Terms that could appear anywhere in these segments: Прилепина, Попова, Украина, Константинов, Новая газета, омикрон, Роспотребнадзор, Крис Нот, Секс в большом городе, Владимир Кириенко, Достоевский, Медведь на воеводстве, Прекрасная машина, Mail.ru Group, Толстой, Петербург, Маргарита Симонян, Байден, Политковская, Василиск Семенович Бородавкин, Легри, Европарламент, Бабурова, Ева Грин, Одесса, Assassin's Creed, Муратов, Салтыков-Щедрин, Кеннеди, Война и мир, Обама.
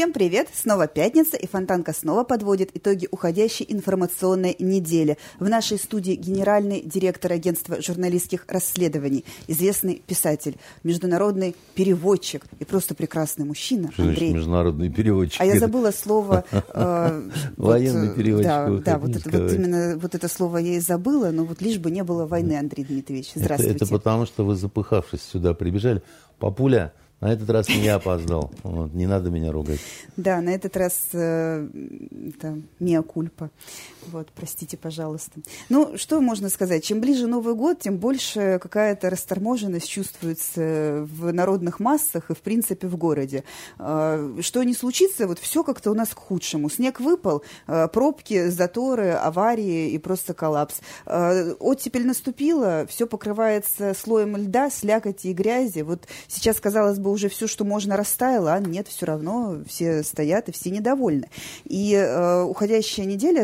Всем привет! Снова пятница, и Фонтанка снова подводит итоги уходящей информационной недели. В нашей студии генеральный директор агентства журналистских расследований, известный писатель, международный переводчик и просто прекрасный мужчина. Что Андрей. Значит, международный переводчик? А я забыла слово... Военный переводчик. Да, именно вот это слово я и забыла, но вот лишь бы не было войны, Андрей Дмитриевич. Здравствуйте. Это потому, что вы, запыхавшись, сюда прибежали. Папуля... На этот раз не я опоздал. Вот, не надо меня ругать. Да, на этот раз миа кульпа. Вот, простите, пожалуйста. Ну, что можно сказать? Чем ближе Новый год, тем больше какая-то расторможенность чувствуется в народных массах и, в принципе, в городе. Что не случится, вот все как-то у нас к худшему. Снег выпал, пробки, заторы, аварии и просто коллапс. Оттепель наступила, все покрывается слоем льда, слякоти и грязи. Вот сейчас, казалось бы, уже все, что можно, растаяло, а нет, все равно все стоят и все недовольны. И уходящая неделя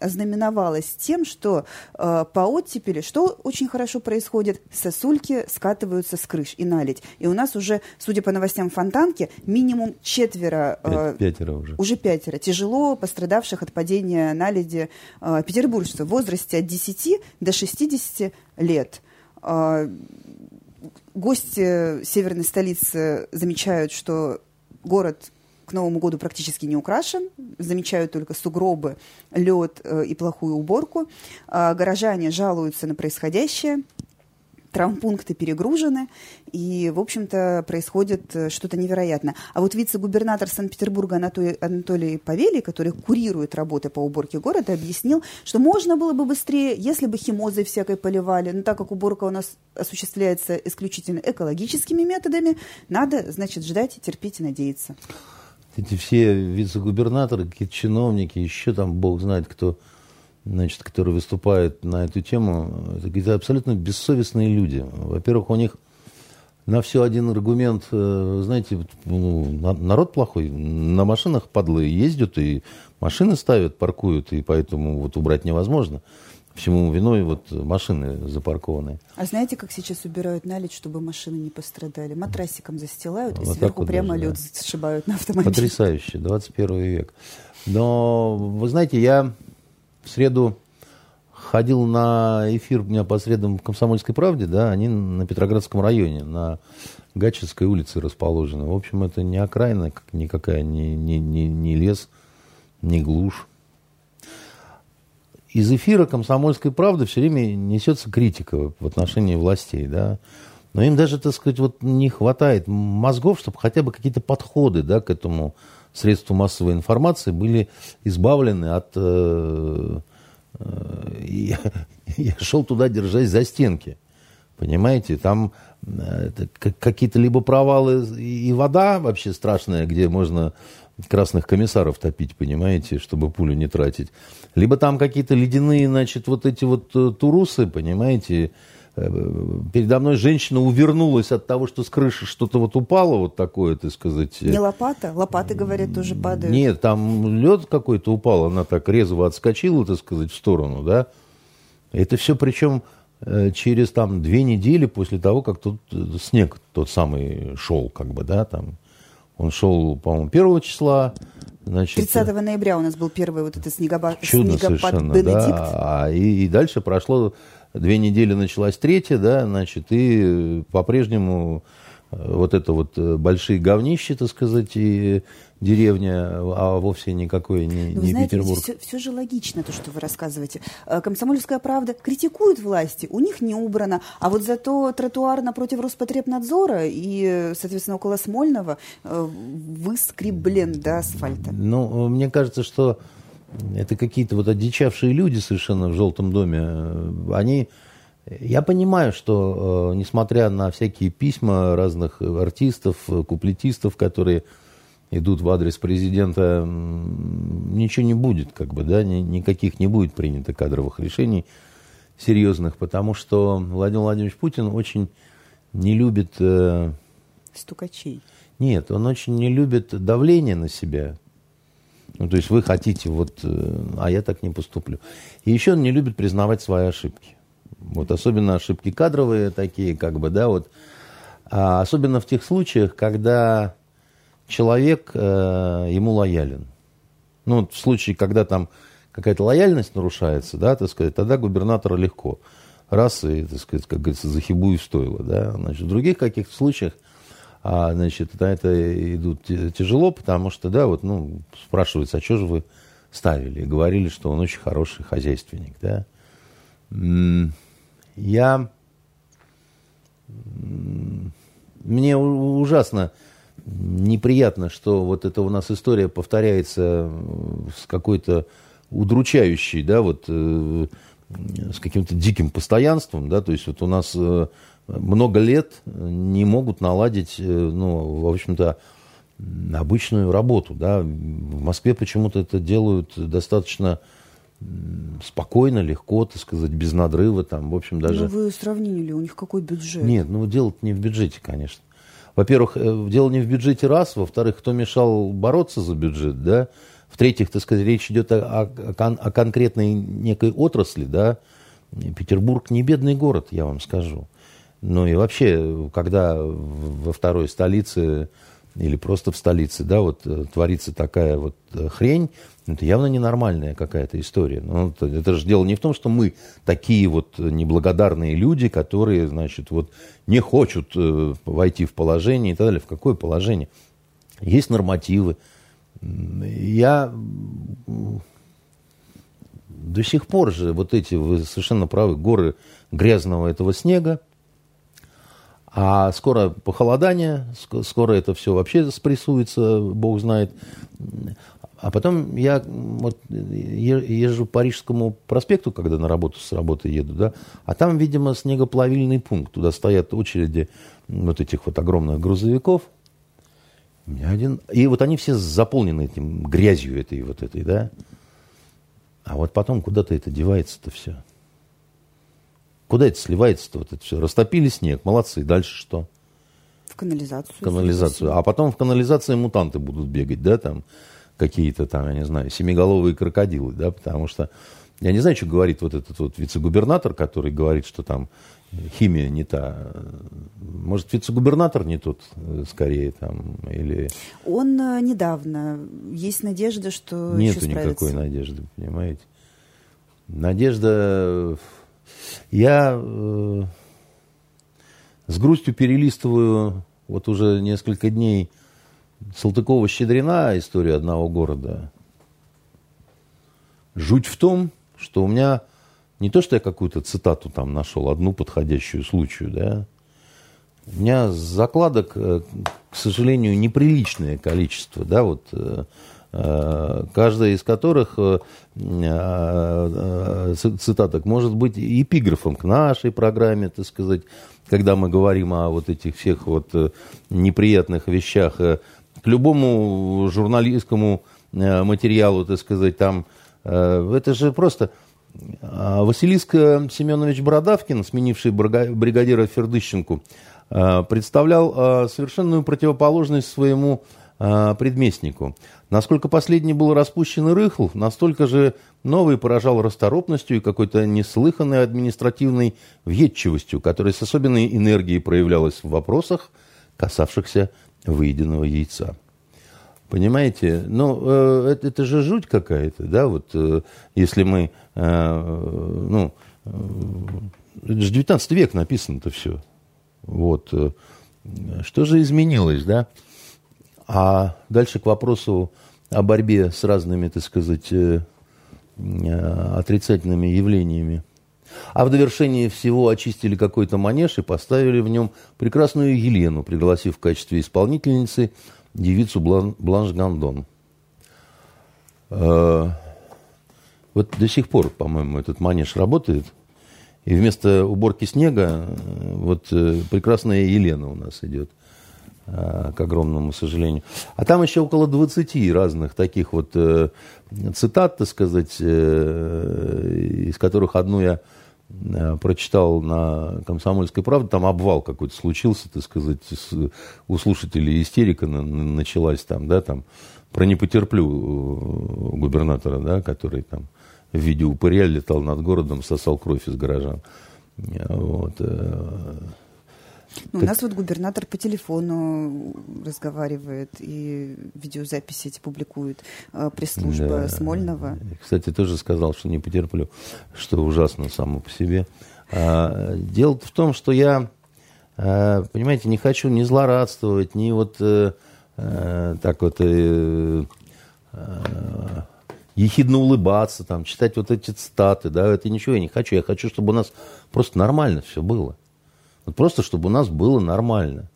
ознаменовалась тем, что по оттепели, что очень хорошо происходит, сосульки скатываются с крыш и наледь. И у нас уже, судя по новостям Фонтанки, минимум пятеро тяжело пострадавших от падения наледи петербуржцев в возрасте от 10 до 60 лет. Гости северной столицы замечают, что город к Новому году практически не украшен, замечают только сугробы, лед и плохую уборку. Горожане жалуются на происходящее, травмпункты перегружены, и, в общем-то, происходит что-то невероятное. А вот вице-губернатор Санкт-Петербурга Анатолий Павелий, который курирует работы по уборке города, объяснил, что можно было бы быстрее, если бы химозой всякой поливали. Но так как уборка у нас осуществляется исключительно экологическими методами, надо, значит, ждать, терпеть и надеяться. Эти все вице-губернаторы, какие-то чиновники, еще там бог знает кто... Значит, которые выступают на эту тему, это абсолютно бессовестные люди. Во-первых, у них на все один аргумент, знаете, народ плохой, на машинах подлые ездят, и машины ставят, паркуют, и поэтому вот убрать невозможно. Всему виной вот машины запаркованные. А знаете, как сейчас убирают наледь, чтобы машины не пострадали? Матрасиком застилают, вот и сверху вот прямо лед сшибают на автомобиль. Потрясающе, 21 век. Но, вы знаете, я... В среду ходил на эфир, у меня по средам «Комсомольской правде», да, они на Петроградском районе, на Гатчинской улице расположены. В общем, это не окраина никакая, не лес, не глушь. Из эфира «Комсомольской правды» все время несется критика в отношении властей, да. Но им даже, так сказать, вот не хватает мозгов, чтобы хотя бы какие-то подходы, да, к этому средству массовой информации были избавлены от... Я шел туда, держась за стенки. Понимаете, там какие-то либо провалы и вода вообще страшная, где можно красных комиссаров топить, понимаете, чтобы пулю не тратить. Либо там какие-то ледяные, значит, вот эти вот турусы, понимаете. Передо мной женщина увернулась от того, что с крыши что-то вот упало, вот такое, так сказать. Не лопата? Лопаты, говорят, тоже падают. Нет, там лед какой-то упал, она так резво отскочила, так сказать, в сторону, да. Это все причем через там 2 недели после того, как тут снег тот самый шел, как бы, да, там. Он шел, по-моему, 1 числа. Значит, 30 ноября у нас был первый вот этот снегопад Бенедикт. Да. И дальше прошло... 2 недели началась 3-я, да, значит, и по-прежнему вот это вот большие говнища, так сказать, и деревня, а вовсе никакой не, ну, не знаете, Петербург. Все же логично, то, что вы рассказываете. «Комсомольская правда» критикует власти, у них не убрано, а вот зато тротуар напротив Роспотребнадзора и, соответственно, около Смольного выскреблен до асфальта. Ну, мне кажется, что это какие-то вот одичавшие люди совершенно в «Желтом доме». Они, я понимаю, что, несмотря на всякие письма разных артистов, куплетистов, которые идут в адрес президента, ничего не будет, как бы, да, никаких не будет принято кадровых решений серьезных, потому что Владимир Владимирович Путин очень не любит... Стукачей. Нет, он очень не любит давление на себя. Ну, то есть вы хотите, вот, а я так не поступлю. И еще он не любит признавать свои ошибки. Вот, особенно ошибки кадровые такие, как бы, да, вот. А особенно в тех случаях, когда человек ему лоялен. Ну, в случае, когда там какая-то лояльность нарушается, да, так сказать, тогда губернатора легко. Раз и, так сказать, как говорится, за хибу и стоило. Да? Значит, в других каких-то случаях, значит, на это идут тяжело, потому что, да, вот, ну, спрашивается, а что же вы ставили? Говорили, что он очень хороший хозяйственник, да. Мне ужасно неприятно, что вот эта у нас история повторяется с какой-то удручающей, да, вот с каким-то диким постоянством, да, то есть вот у нас много лет не могут наладить, ну, в общем-то, обычную работу, да, в Москве почему-то это делают достаточно спокойно, легко, так сказать, без надрыва, там, в общем, даже... Но вы сравнили, у них какой бюджет? Нет, ну, дело-то не в бюджете, конечно. Во-первых, дело не в бюджете раз, во-вторых, кто мешал бороться за бюджет, да, в-третьих, так сказать, речь идет о конкретной некой отрасли, да, Петербург не бедный город, я вам скажу. Ну, и вообще, когда во второй столице... или просто в столице, да, вот творится такая вот хрень, это явно ненормальная какая-то история. Ну, это же дело не в том, что мы такие вот неблагодарные люди, которые, значит, вот не хотят войти в положение и так далее. В какое положение? Есть нормативы. Я до сих пор же вот эти, вы совершенно правы, горы грязного этого снега, а скоро похолодание, скоро это все вообще спрессуется, бог знает. А потом я вот езжу по Парижскому проспекту, когда на работу с работы еду, да, а там, видимо, снегоплавильный пункт. Туда стоят очереди вот этих вот огромных грузовиков. И вот они все заполнены этим грязью этой вот этой, да. А вот потом куда-то это девается-то все. Куда это сливается-то вот это все? Растопили снег, молодцы, дальше что? В канализацию. В канализацию. А потом в канализации мутанты будут бегать, да, там какие-то там, я не знаю, семиголовые крокодилы, да, потому что я не знаю, что говорит вот этот вот вице-губернатор, который говорит, что там химия не та. Может, вице-губернатор не тот, скорее, там, или... Он недавно. Есть надежда, что еще справится. Нету никакой надежды, понимаете. Надежда... Я с грустью перелистываю вот уже несколько дней Салтыкова-Щедрина, историю одного города. Жуть в том, что у меня не то, что я какую-то цитату там нашел, одну подходящую случаю, да. У меня закладок, к сожалению, неприличное количество, да, вот... каждая из которых цитаток может быть эпиграфом к нашей программе, так сказать, когда мы говорим о вот этих всех вот неприятных вещах, к любому журналистскому материалу, так сказать, там, это же просто... Василиск Семенович Бородавкин, сменивший бригадира Фердыщенку, представлял совершенную противоположность своему предместнику. Насколько последний был распущен и рыхл, настолько же новый поражал расторопностью и какой-то неслыханной административной въедчивостью, которая с особенной энергией проявлялась в вопросах, касавшихся выеденного яйца. Понимаете? Ну, это же жуть какая-то, да, вот если мы, ну, это же 19 век написано-то все. Вот. Что же изменилось, да? А дальше к вопросу о борьбе с разными, так сказать, отрицательными явлениями. А в довершении всего очистили какой-то манеж и поставили в нем прекрасную Елену, пригласив в качестве исполнительницы девицу Бланш Гандон. Вот до сих пор, по-моему, этот манеж работает. И вместо уборки снега вот прекрасная Елена у нас идет. К огромному сожалению. А там еще около 20 разных таких вот цитат, так сказать, из которых одну я прочитал на «Комсомольской правде». Там обвал какой-то случился, так сказать, у слушателей истерика началась там, да, там, про «не потерплю» губернатора, да, который там в виде упыря летал над городом, сосал кровь из горожан. Вот. Ну, так... У нас вот губернатор по телефону разговаривает, и видеозаписи эти публикует пресс-служба Смольного. Кстати, тоже сказал, что не потерплю, что ужасно само по себе. Дело в том, что я, понимаете, не хочу ни злорадствовать, ни вот так вот ехидно улыбаться, там, читать вот эти цитаты, да, это ничего я не хочу. Я хочу, чтобы у нас просто нормально все было. Вот просто, чтобы у нас было нормально.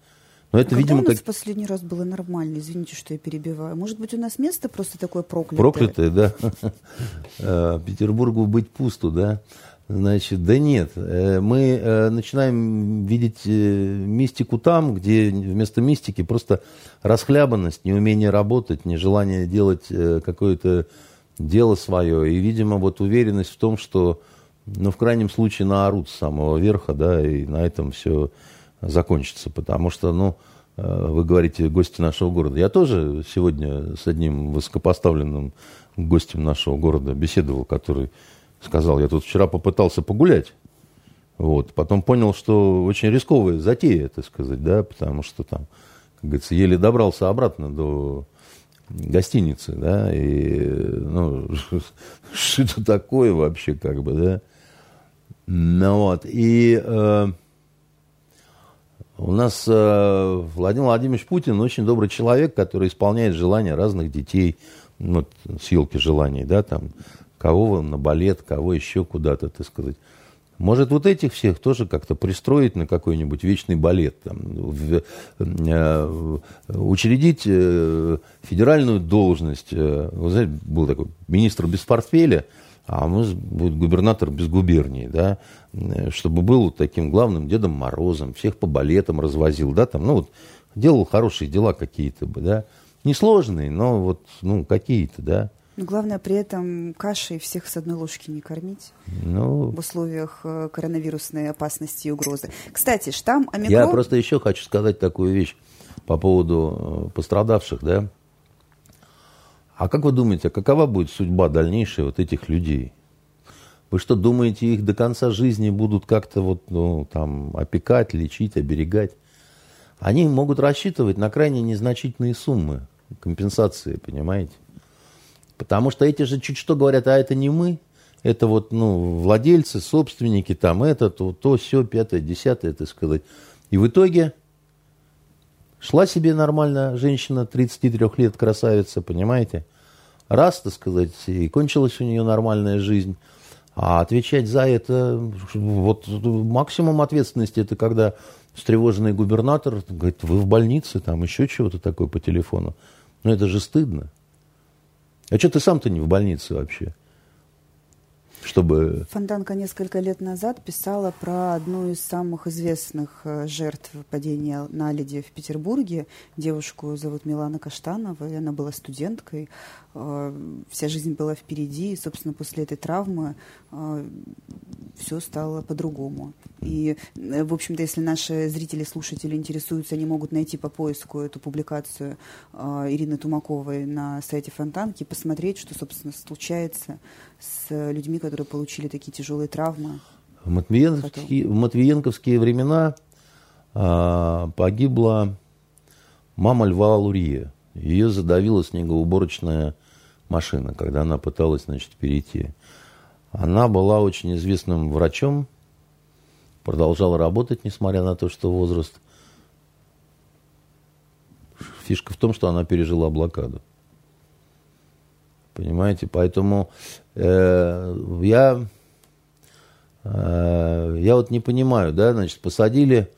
Но это, видимо, когда у нас в последний раз было нормально? Извините, что я перебиваю. Может быть, у нас место просто такое проклятое? Проклятое, да. Петербургу быть пусту, да. Значит, да нет. Мы начинаем видеть мистику там, где вместо мистики просто расхлябанность, неумение работать, нежелание делать какое-то дело свое. И, видимо, вот уверенность в том, что, ну, в крайнем случае, наорут с самого верха, да, и на этом все закончится. Потому что, ну, вы говорите, гости нашего города. Я тоже сегодня с одним высокопоставленным гостем нашего города беседовал, который... Сказал, я тут вчера попытался погулять, вот, потом понял, что очень рисковая затея, так сказать, да, потому что там, как говорится, еле добрался обратно до гостиницы, да, и, ну, что это такое вообще, как бы, да, ну, вот, и у нас Владимир Владимирович Путин очень добрый человек, который исполняет желания разных детей, вот, с елки желаний, да, там, кого на балет, кого еще куда-то, так сказать. Может, вот этих всех тоже как-то пристроить на какой-нибудь вечный балет, там, учредить федеральную должность. Вы знаете, был такой министр без портфеля, а мы будет губернатор без губернии, да, чтобы был таким главным Дедом Морозом, всех по балетам развозил, да, там, ну, вот, делал хорошие дела какие-то бы, да. Несложные, но вот, ну, какие-то, да. Но главное при этом кашей всех с одной ложки не кормить, ну, в условиях коронавирусной опасности и угрозы. Кстати, штамм омикрон... Я просто еще хочу сказать такую вещь по поводу пострадавших, да. А как вы думаете, какова будет судьба дальнейшая вот этих людей? Вы что, думаете, их до конца жизни будут как-то вот, ну, там, опекать, лечить, оберегать? Они могут рассчитывать на крайне незначительные суммы компенсации, понимаете? Потому что эти же чуть что говорят, а это не мы, это вот, ну, владельцы, собственники, там, это, то, все, пятое, десятое, так сказать. И в итоге шла себе нормально женщина, 33 лет, красавица, понимаете? Раз, так сказать, и кончилась у нее нормальная жизнь. А отвечать за это, вот максимум ответственности, это когда встревоженный губернатор говорит, вы в больнице, там, еще чего-то такое по телефону. Ну, это же стыдно. А что ты сам-то не в больнице вообще? Чтобы... Фонтанка несколько лет назад писала про одну из самых известных жертв падения на леди в Петербурге. Девушку зовут Милана Каштанова, и она была студенткой. Вся жизнь была впереди, и, собственно, после этой травмы все стало по-другому. И, в общем-то, если наши зрители, слушатели интересуются, они могут найти по поиску эту публикацию Ирины Тумаковой на сайте Фонтанки, посмотреть, что, собственно, случается с людьми, которые получили такие тяжелые травмы. В матвиенковские времена погибла мама Льва Лурье. Ее задавила снегоуборочная машина, когда она пыталась, значит, перейти. Она была очень известным врачом, продолжала работать, несмотря на то, что возраст. Фишка в том, что она пережила блокаду. Понимаете? Поэтому я вот не понимаю, да, значит, посадили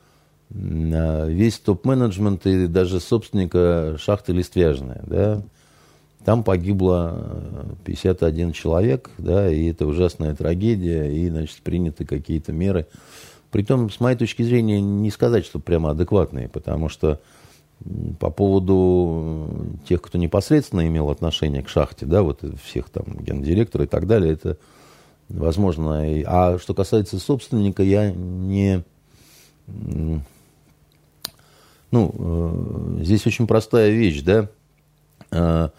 весь топ-менеджмент и даже собственника шахты Листвяжная, да, там погибло 51 человек, да, и это ужасная трагедия, и, значит, приняты какие-то меры. Притом, с моей точки зрения, не сказать, что прямо адекватные, потому что по поводу тех, кто непосредственно имел отношение к шахте, да, вот всех там гендиректора и так далее, это возможно. А что касается собственника, я не... Ну, здесь очень простая вещь, да.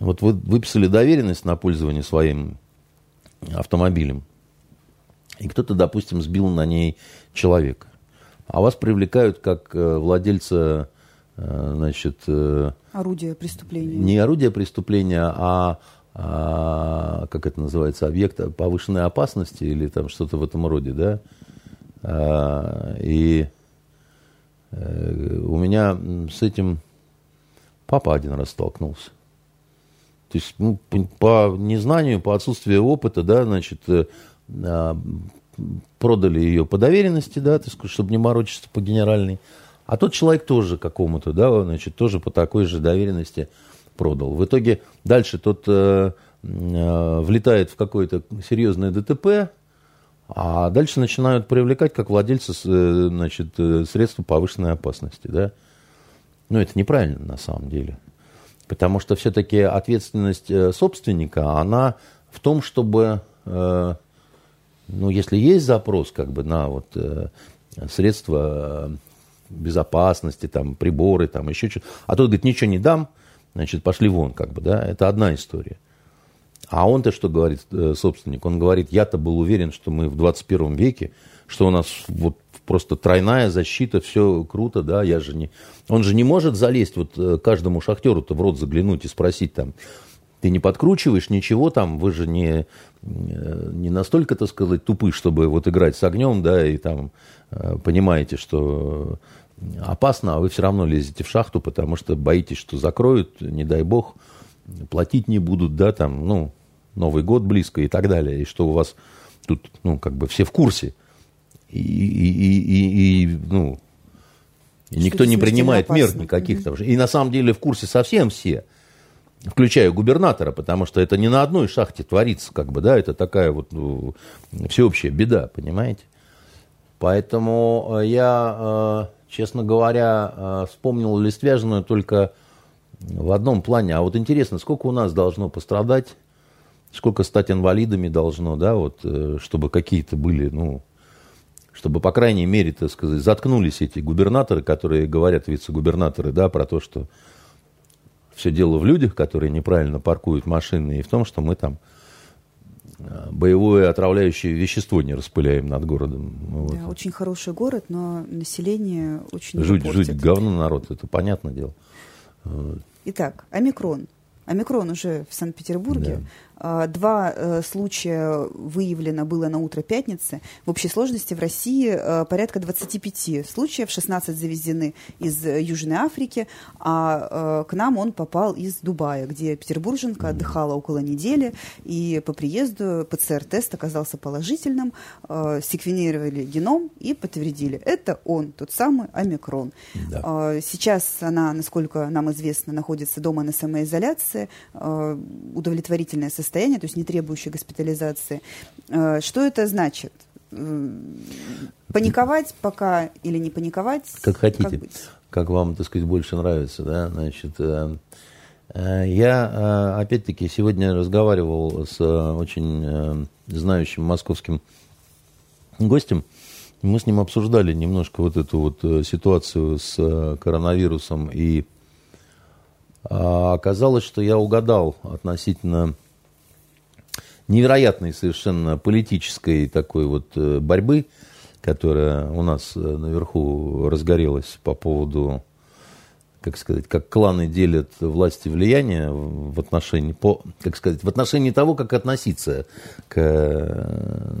Вот вы выписали доверенность на пользование своим автомобилем, и кто-то, допустим, сбил на ней человека. А вас привлекают как владельца, значит... орудия преступления. Не орудия преступления, а как это называется, объекта повышенной опасности или там что-то в этом роде, да? И у меня с этим папа один раз столкнулся. То есть, ну, по незнанию, по отсутствию опыта, да, значит, продали ее по доверенности, да, так сказать, чтобы не морочиться по генеральной. А тот человек тоже какому-то, да, значит, тоже по такой же доверенности продал. В итоге дальше тот влетает в какое-то серьезное ДТП, а дальше начинают привлекать как владельца, значит, средства повышенной опасности, да. Ну, это неправильно на самом деле. Потому что все-таки ответственность собственника, она в том, чтобы, ну, если есть запрос как бы на вот средства безопасности, там, приборы, там, еще что-то, а тот говорит, ничего не дам, значит, пошли вон, как бы, да, это одна история. А он-то что говорит, собственник? Он говорит, я-то был уверен, что мы в 21 веке, что у нас вот просто тройная защита, все круто, да, я же не... Он же не может залезть вот каждому шахтеру-то в рот заглянуть и спросить там, ты не подкручиваешь ничего там, вы же не настолько, так сказать, тупы, чтобы вот играть с огнем, да, и там понимаете, что опасно, а вы все равно лезете в шахту, потому что боитесь, что закроют, не дай бог, платить не будут, да, там, ну, Новый год близко и так далее, и что у вас тут, ну, как бы все в курсе. Ну, никто не принимает опасно. Мер никаких. Там. И на самом деле в курсе совсем все, включая губернатора, потому что это не на одной шахте творится, как бы, да, это такая вот, ну, всеобщая беда, понимаете? Поэтому я, честно говоря, вспомнил Листвяжную только в одном плане. А вот интересно, сколько у нас должно пострадать, сколько стать инвалидами должно, да, вот, чтобы какие-то были, ну, чтобы, по крайней мере, так сказать, заткнулись эти губернаторы, которые говорят, вице-губернаторы, да, про то, что все дело в людях, которые неправильно паркуют машины, и в том, что мы там боевое отравляющее вещество не распыляем над городом. Вот. Да, очень хороший город, но население очень жуть, портит. Жуть, говно народ, это понятное дело. Итак, омикрон. Омикрон уже в Санкт-Петербурге. Да. 2 случая выявлено было на утро пятницы. В общей сложности в России порядка 25 случаев. 16 завезены из Южной Африки. А к нам он попал из Дубая, где петербурженка отдыхала около недели. И по приезду ПЦР-тест оказался положительным. Секвенировали геном и подтвердили. Это он, тот самый омикрон. Да. Сейчас она, насколько нам известно, находится дома на самоизоляции. Удовлетворительное состояние, то есть не требующее госпитализации. Что это значит? Паниковать пока или не паниковать? Как хотите, как вам, так сказать, больше нравится. Да? Значит, я, опять-таки, сегодня разговаривал с очень знающим московским гостем. Мы с ним обсуждали немножко вот эту вот ситуацию с коронавирусом, и оказалось, что я угадал относительно невероятной совершенно политической такой вот борьбы, которая у нас наверху разгорелась по поводу, как сказать, как кланы делят власть и влияние в отношении, по, как сказать, в отношении того, как относиться к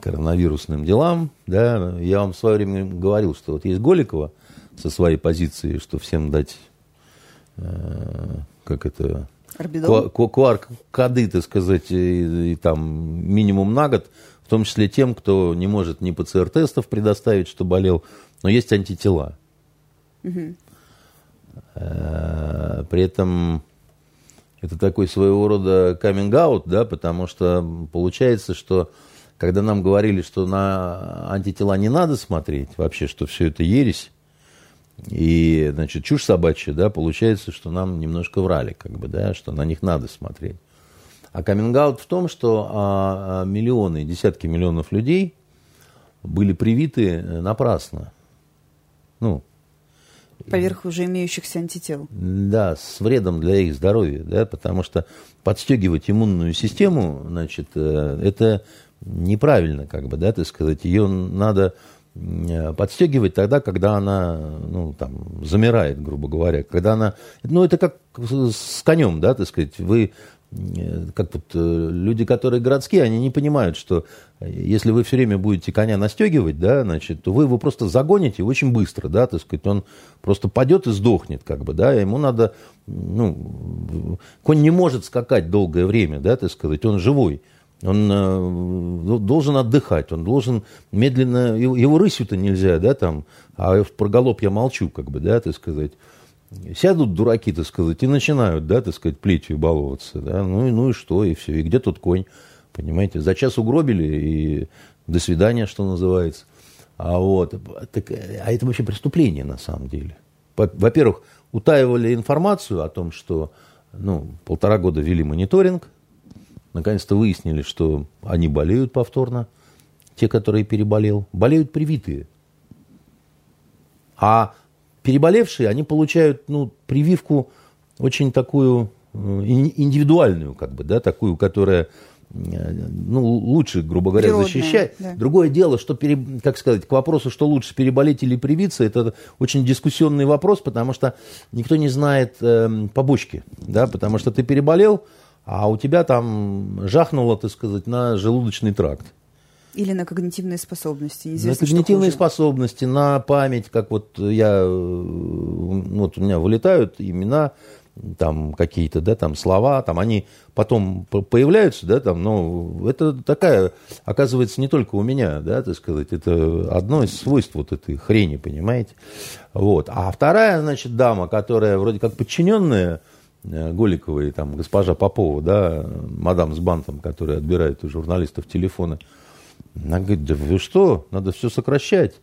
коронавирусным делам. Да. Я вам в свое время говорил, что вот есть Голикова со своей позиции, что всем дать... как это, QR-коды, так сказать, и там минимум на год, в том числе тем, кто не может ни ПЦР-тестов предоставить, что болел, но есть антитела. Угу. При этом это такой своего рода coming-out, да, потому что получается, что когда нам говорили, что на антитела не надо смотреть вообще, что все это ересь, и, значит, чушь собачья, да, получается, что нам немножко врали, как бы, да, что на них надо смотреть. А каминг-аут в том, что миллионы, десятки миллионов людей были привиты напрасно. Ну, поверх уже имеющихся антител. Да, с вредом для их здоровья, да, потому что подстегивать иммунную систему, значит, это неправильно, как бы, да, так сказать, ее надо подстегивать тогда, когда она, ну, там, замирает, грубо говоря, когда она, ну, это как с конем, да, так сказать, вы, как вот люди, которые городские, они не понимают, что если вы все время будете коня настегивать, да, значит, то вы его просто загоните очень быстро, да, так сказать, он просто падет и сдохнет, как бы, да, ему надо, ну, конь не может скакать долгое время, да, так сказать, он живой. Он должен отдыхать, он должен медленно, его рысью-то нельзя, да, там, а про галоп я молчу, как бы, да, так сказать. Сядут дураки, так сказать, и начинают, да, так сказать, плетью баловаться, да, ну и что, и все, и где тут конь, понимаете, за час угробили, и до свидания, что называется. А вот, так, а это вообще преступление, на самом деле. Во-первых, утаивали информацию о том, что, ну, 1,5 года вели мониторинг. Наконец-то выяснили, что они болеют повторно, те, которые переболел. Болеют привитые. А переболевшие, они получают, ну, прививку очень такую индивидуальную, как бы, да, такую, которая, ну, лучше, грубо говоря, природная, защищает. Да. Другое дело, что, как сказать, к вопросу, что лучше, переболеть или привиться, это очень дискуссионный вопрос, потому что никто не знает побочки, да, потому что ты переболел, а у тебя там жахнуло, так сказать, на желудочный тракт. Или на когнитивные способности. Неизвестно, на когнитивные способности, на память, как вот я, вот у меня вылетают имена, там какие-то, да, там слова, там они потом появляются, да, там, но это такая, оказывается, не только у меня, да, так сказать, это одно из свойств вот этой хрени, понимаете. Вот. А вторая, значит, дама, которая вроде как подчиненная Голикова и там госпожа Попова, да, мадам с бантом, которая отбирает у журналистов телефоны. Она говорит, да вы что, надо все сокращать.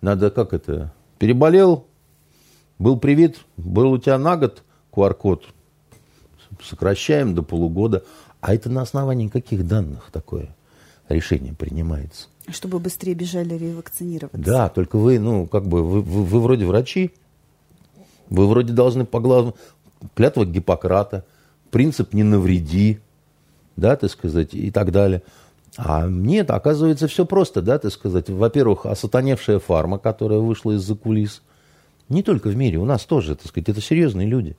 Надо, как это, переболел, был привит, был у тебя на год QR-код, сокращаем до полугода. А это на основании каких данных такое решение принимается? Чтобы быстрее бежали ревакцинироваться. Да, только вы, ну, как бы, вы вроде врачи, вы вроде должны по глазу... Клятва Гиппократа, принцип «не навреди», да, так сказать, и так далее. А нет, оказывается, все просто, да, так сказать. Во-первых, осатаневшая фарма, которая вышла из-за кулис. Не только в мире, у нас тоже, так сказать, это серьезные люди.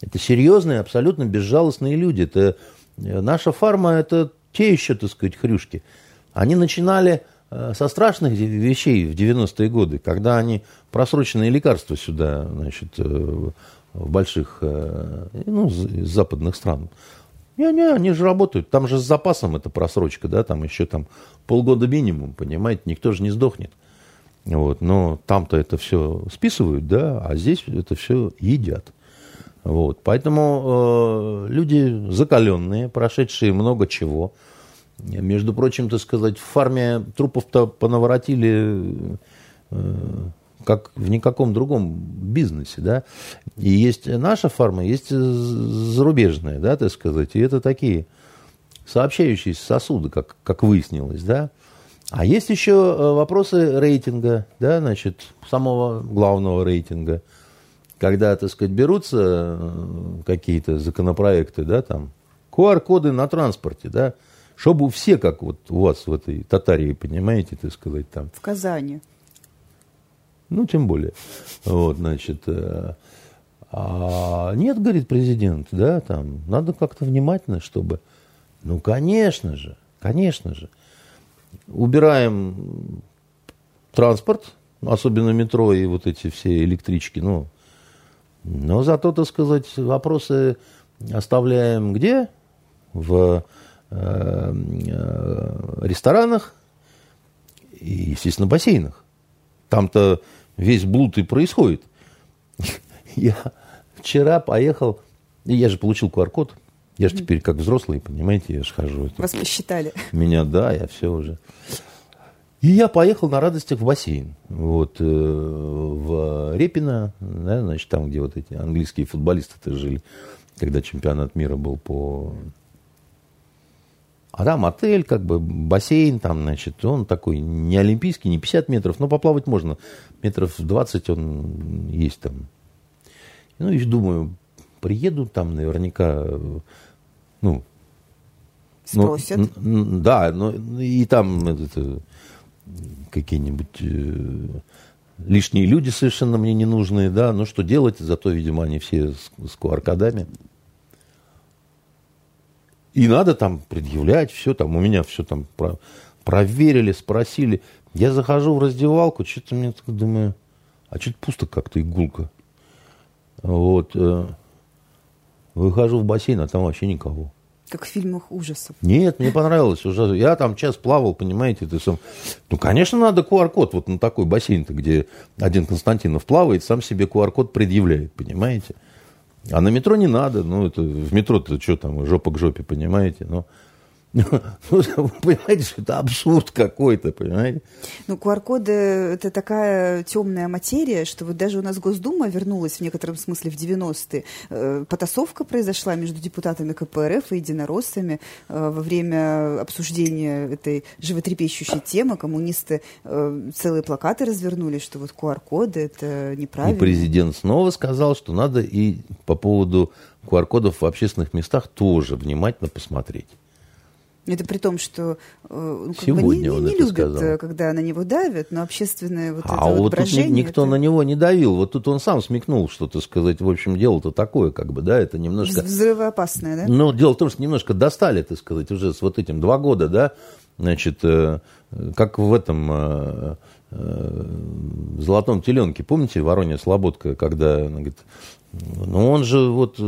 Это серьезные, абсолютно безжалостные люди. Это наша фарма, это те еще, так сказать, хрюшки. Они начинали со страшных вещей в 90-е годы, когда они просроченные лекарства сюда, значит, в больших, ну, западных стран. Не-не, они же работают. Там же с запасом эта просрочка, да, там еще там полгода минимум, понимаете, никто же не сдохнет. Вот, но там-то это все списывают, да, а здесь это все едят. Вот, поэтому люди закаленные, прошедшие много чего. Между прочим, так сказать, в фарме трупов-то понаворотили... как в никаком другом бизнесе, да. И есть наша фарма, есть зарубежная, да, так сказать. И это такие сообщающиеся сосуды, как выяснилось, да. А есть еще вопросы рейтинга, да, значит, самого главного рейтинга. Когда, так сказать, берутся какие-то законопроекты, да, там, QR-коды на транспорте, да, чтобы все, как вот у вас в этой Татарии, понимаете, так сказать, там. В Казани. Ну, тем более. Вот, значит, нет, говорит президент, да, там, надо как-то внимательно, чтобы... Ну, конечно же, убираем транспорт, особенно метро и вот эти все электрички, ну, но зато, так сказать, вопросы оставляем где? В ресторанах и, естественно, бассейнах. Там-то весь блуд и происходит. Я вчера поехал, я же получил QR-код. Я же теперь как взрослый, понимаете, я же хожу. Вас посчитали. Меня, да, я все уже. И я поехал на радостях в бассейн. Вот, в Репино, да, значит, там, где вот эти английские футболисты-то жили, когда чемпионат мира был по... А там отель, как бы, бассейн, там, значит, он такой не олимпийский, не 50 метров, но поплавать можно. Метров 20 он есть там. Ну, и думаю, приеду там наверняка, ну... Спросят. Да, ну, и там это, какие-нибудь лишние люди совершенно мне ненужные, да, ну что делать, зато, видимо, они все с QR-кодами. И надо там предъявлять все, там у меня все там проверили, спросили. Я захожу в раздевалку, что-то мне так думаю, а что-то пусто как-то, и гулко. Вот. Выхожу в бассейн, а там вообще никого. Как в фильмах ужасов. Нет, мне понравилось уже. Я там час плавал, понимаете, ты сам. Ну, конечно, надо QR-код вот на такой бассейн-то, где один Константинов плавает, сам себе QR-код предъявляет, понимаете. А на метро не надо. Ну, это в метро-то что там, жопа к жопе, понимаете. Но... Ну, вы понимаете, что это абсурд какой-то, понимаете? Ну, QR-коды – это такая темная материя, что вот даже у нас Госдума вернулась в некотором смысле в 90-е. Потасовка произошла между депутатами КПРФ и единороссами во время обсуждения этой животрепещущей темы. Коммунисты целые плакаты развернули, что вот QR-коды – это неправильно. И президент снова сказал, что надо и по поводу QR-кодов в общественных местах тоже внимательно посмотреть. Это при том, что не любят, сказал, когда на него давят, но общественное вот это вот брожение... А вот никто это... на него не давил. Вот тут он сам смекнул, что-то сказать. В общем, дело-то такое, как бы, да, это немножко... Взрывоопасное, да? Ну, дело в том, что немножко достали, так сказать, уже с вот этим 2 года, да, значит, как в этом... в «Золотом теленке», помните, Воронья Слободка, когда она говорит, ну, он же вот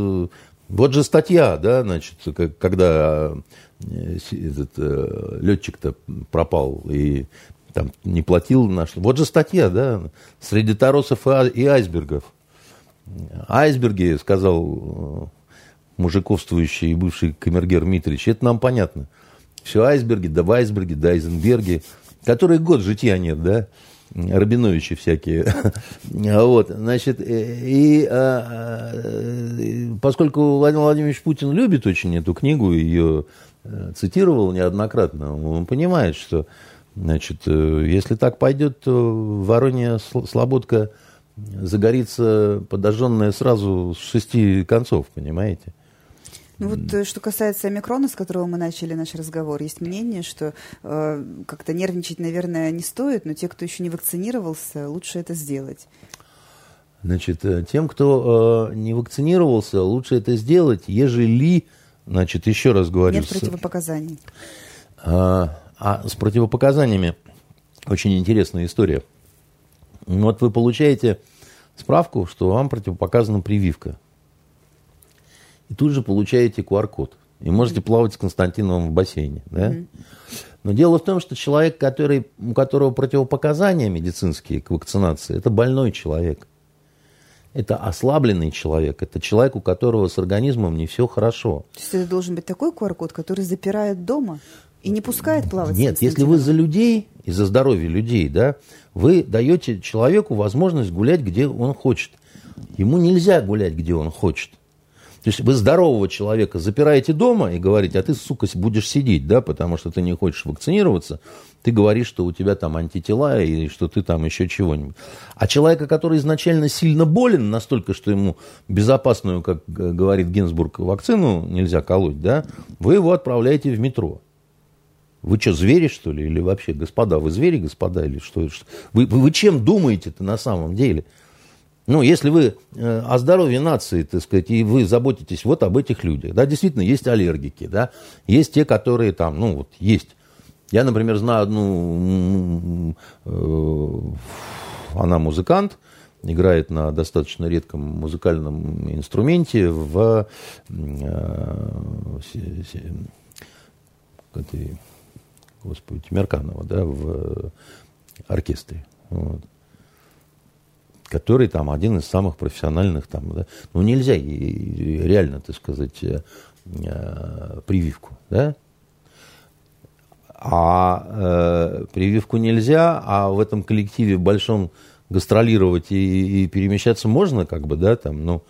же статья, да, значит, когда... этот летчик-то пропал и там не платил наш... Вот же статья, да, среди торосов и айсбергов. Айсберги, сказал мужиковствующий и бывший камергер Митрич, это нам понятно. Все айсберги, да в айсберге, да Айзенберги, которые год житья нет, да, Рабиновичи всякие. Вот, значит, и поскольку Владимир Владимирович Путин любит очень эту книгу, ее цитировал неоднократно, он понимает, что, значит, если так пойдет, то Воронья Слободка загорится, подожженная сразу с 6 концов, понимаете? Ну вот, что касается омикрона, с которого мы начали наш разговор, есть мнение, что как-то нервничать, наверное, не стоит, но те, кто еще не вакцинировался, лучше это сделать. Значит, тем, кто не вакцинировался, лучше это сделать, ежели, значит, еще раз говорю... Нет противопоказаний. С противопоказаниями очень интересная история. Вот вы получаете справку, что вам противопоказана прививка. И тут же получаете QR-код. И можете плавать с Константиновым в бассейне. Да? Но дело в том, что человек, у которого противопоказания медицинские к вакцинации, это больной человек. Это ослабленный человек. Это человек, у которого с организмом не все хорошо. То есть это должен быть такой QR-код, который запирает дома и не пускает плавать? Нет, если вы за людей и за здоровье людей, да, вы даете человеку возможность гулять, где он хочет. Ему нельзя гулять, где он хочет. То есть вы здорового человека запираете дома и говорите, а ты, сука, будешь сидеть, да, потому что ты не хочешь вакцинироваться, ты говоришь, что у тебя там антитела и что ты там еще чего-нибудь. А человека, который изначально сильно болен, настолько, что ему безопасную, как говорит Гинсбург, вакцину нельзя колоть, да, вы его отправляете в метро. Вы что, звери, что ли, или вообще, господа, вы звери, господа, или что? Вы чем думаете-то на самом деле? Ну, если вы о здоровье нации, так сказать, и вы заботитесь вот об этих людях, да, действительно, есть аллергики, да, есть те, которые там, ну, вот, есть. Я, например, знаю одну, она музыкант, играет на достаточно редком музыкальном инструменте в господи, Тимирканова, да, в оркестре, вот. Который там один из самых профессиональных, там, да? Ну, нельзя ей реально, так сказать, прививку, да? А прививку нельзя, а в этом коллективе большом гастролировать и перемещаться можно, как бы, да, там, ну,